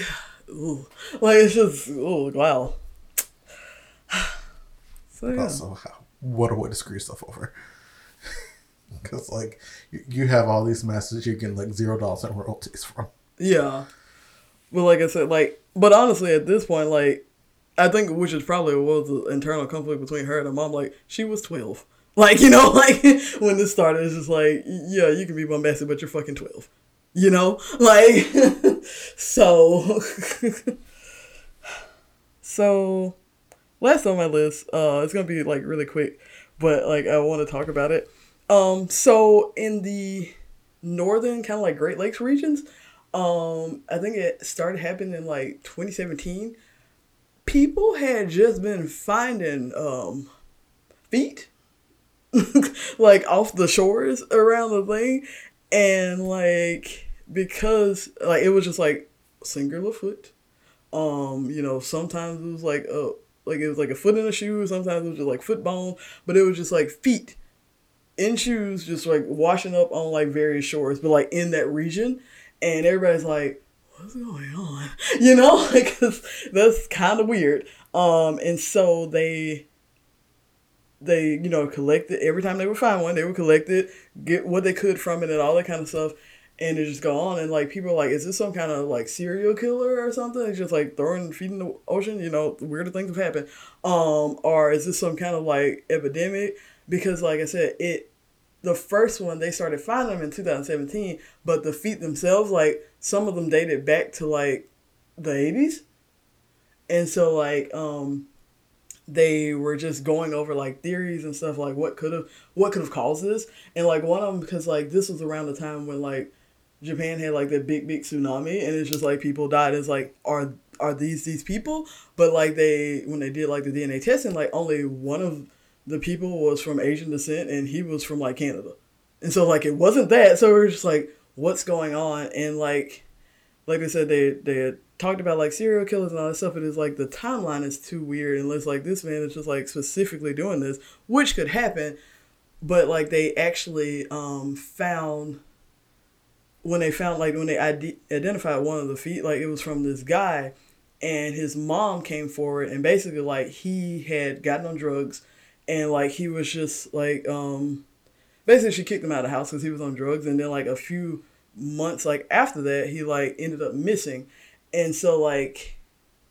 ooh, like it's just, oh, wow. So, yeah. Also, what a way to screw yourself over. Because, like, you have all these masters you can, like, zero dollars in royalties from. Yeah. But, like I said, like, but honestly, at this point, like, I think, which is probably what was the internal conflict between her and her mom, like, she was twelve. Like, you know, like when this started, it's just like, yeah, you can be bombastic, but you're fucking twelve. You know, like, so, so last on my list, uh, it's going to be like really quick, but like, I want to talk about it. Um, so in the northern kind of like Great Lakes regions, um, I think it started happening in like twenty seventeen. People had just been finding, um, feet like off the shores around the thing. And like, because like, it was just like singular foot, um, you know, sometimes it was like, a, like it was like a foot in a shoe. Sometimes it was just like foot bone, but it was just like feet in shoes, just like washing up on like various shores, but like in that region. And everybody's like, what's going on? You know, like, cause that's kind of weird. Um, and so they, they, you know, collected every time they would find one, they would collect it, get what they could from it and all that kind of stuff. And it just go on. And like, people are like, is this some kind of like serial killer or something? It's just like throwing feet in the ocean, you know, weirder things have happened. Um, or is this some kind of like epidemic? Because like I said, it, the first one, they started finding them in two thousand seventeen, but the feet themselves, like some of them dated back to like the eighties. And so like, um, they were just going over like theories and stuff, like what could have, what could have caused this. And like one of them, because like this was around the time when like Japan had like that big, big tsunami, and it's just like people died. It's like, are, are these, these people? But like they, when they did like the D N A testing, like only one of the people was from Asian descent and he was from like Canada. And so like, it wasn't that. So we were just like, what's going on? And like, like I said, they, they had talked about like serial killers and all that stuff, and it's like the timeline is too weird unless like this man is just like specifically doing this, which could happen. But like they actually um found, when they found like when they ide- identified one of the feet, like it was from this guy, and his mom came forward, and basically like he had gotten on drugs, and like he was just like um basically she kicked him out of the house because he was on drugs. And then like a few months like after that, he like ended up missing. And so, like,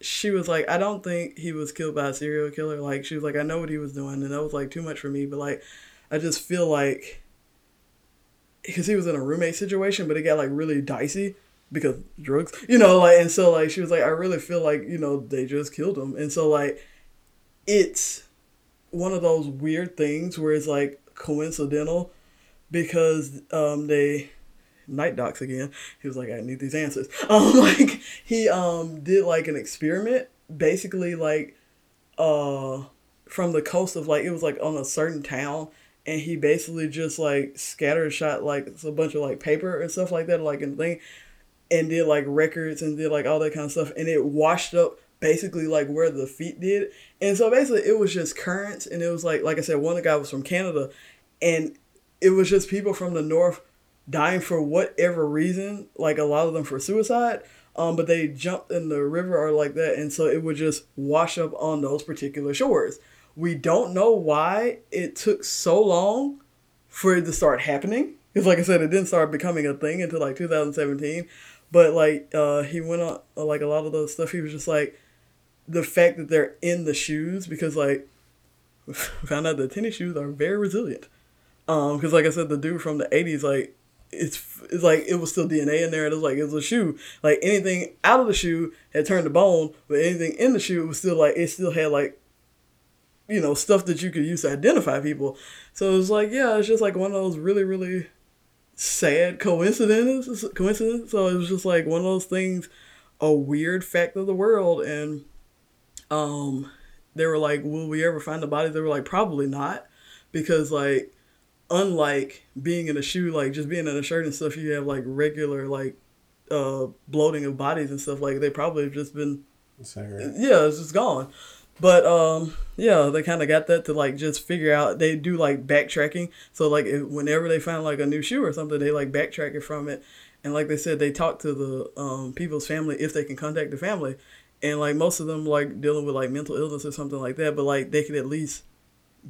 she was like, I don't think he was killed by a serial killer. Like, she was like, I know what he was doing, and that was, like, too much for me. But, like, I just feel like, because he was in a roommate situation, but it got, like, really dicey because drugs, you know, like, and so, like, she was like, I really feel like, you know, they just killed him. And so, like, it's one of those weird things where it's, like, coincidental because um, they... Night Docs again. He was like, I need these answers. Um, like he um did like an experiment, basically like uh from the coast of like, it was like on a certain town, and he basically just like scatter shot like a bunch of like paper and stuff like that, like and thing, and did like records and did like all that kind of stuff, and it washed up basically like where the feet did. And so basically it was just currents, and it was like like I said, one of the guy was from Canada, and it was just people from the north dying for whatever reason, like a lot of them for suicide, um, but they jumped in the river or like that, and so it would just wash up on those particular shores. We don't know why it took so long for it to start happening. Because like I said, it didn't start becoming a thing until like two thousand seventeen, but like uh, he went on, like a lot of those stuff, he was just like, the fact that they're in the shoes, because like, found out the tennis shoes are very resilient. Um, because like I said, the dude from the eighties, like, It's, it's like it was still D N A in there, and it was like it was a shoe. Like anything out of the shoe had turned to bone, but anything in the shoe was still like it still had like, you know, stuff that you could use to identify people. So it was like, yeah, it's just like one of those really really sad coincidences. Coincidence. So it was just like one of those things, a weird fact of the world. And um, they were like, will we ever find the bodies? They were like, probably not, because like. Unlike being in a shoe, like just being in a shirt and stuff, you have like regular like uh bloating of bodies and stuff, like they probably have just been right? Yeah, it's just gone. But um yeah, they kind of got that to like just figure out. They do like backtracking, so like if, whenever they find like a new shoe or something, they like backtrack it from it. And like they said, they talk to the um people's family if they can contact the family, and like most of them like dealing with like mental illness or something like that, but like they could at least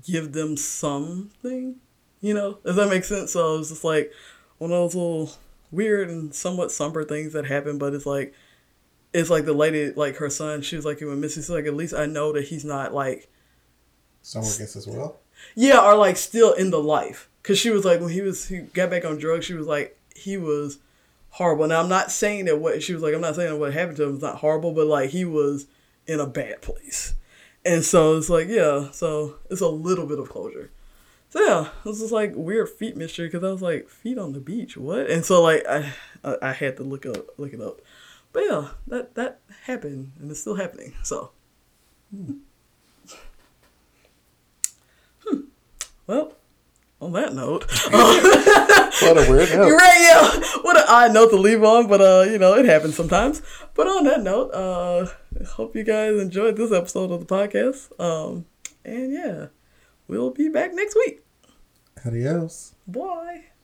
give them something. You know, does that make sense? So it was just like one of those little weird and somewhat somber things that happened. But it's like, it's like the lady, like her son, she was like, it went missing. So like, at least I know that he's not like. Someone gets as well? yeah, are like still in the life. Because she was like, when he was, he got back on drugs, she was like, he was horrible. Now, I'm not saying that what, she was like, I'm not saying that what happened to him was not horrible, but like, he was in a bad place. And so it's like, yeah, so it's a little bit of closure. So yeah, it was just like weird feet mystery, because I was like, feet on the beach, what? And so like, I I had to look up, look it up. But yeah, that, that happened, and it's still happening, so. Hmm. Hmm. Well, on that note. Uh, what a weird note. You're right, yeah. What an odd note to leave on, but, uh, you know, it happens sometimes. But on that note, uh, I hope you guys enjoyed this episode of the podcast. Um, and, yeah, we'll be back next week. Adios. Bye.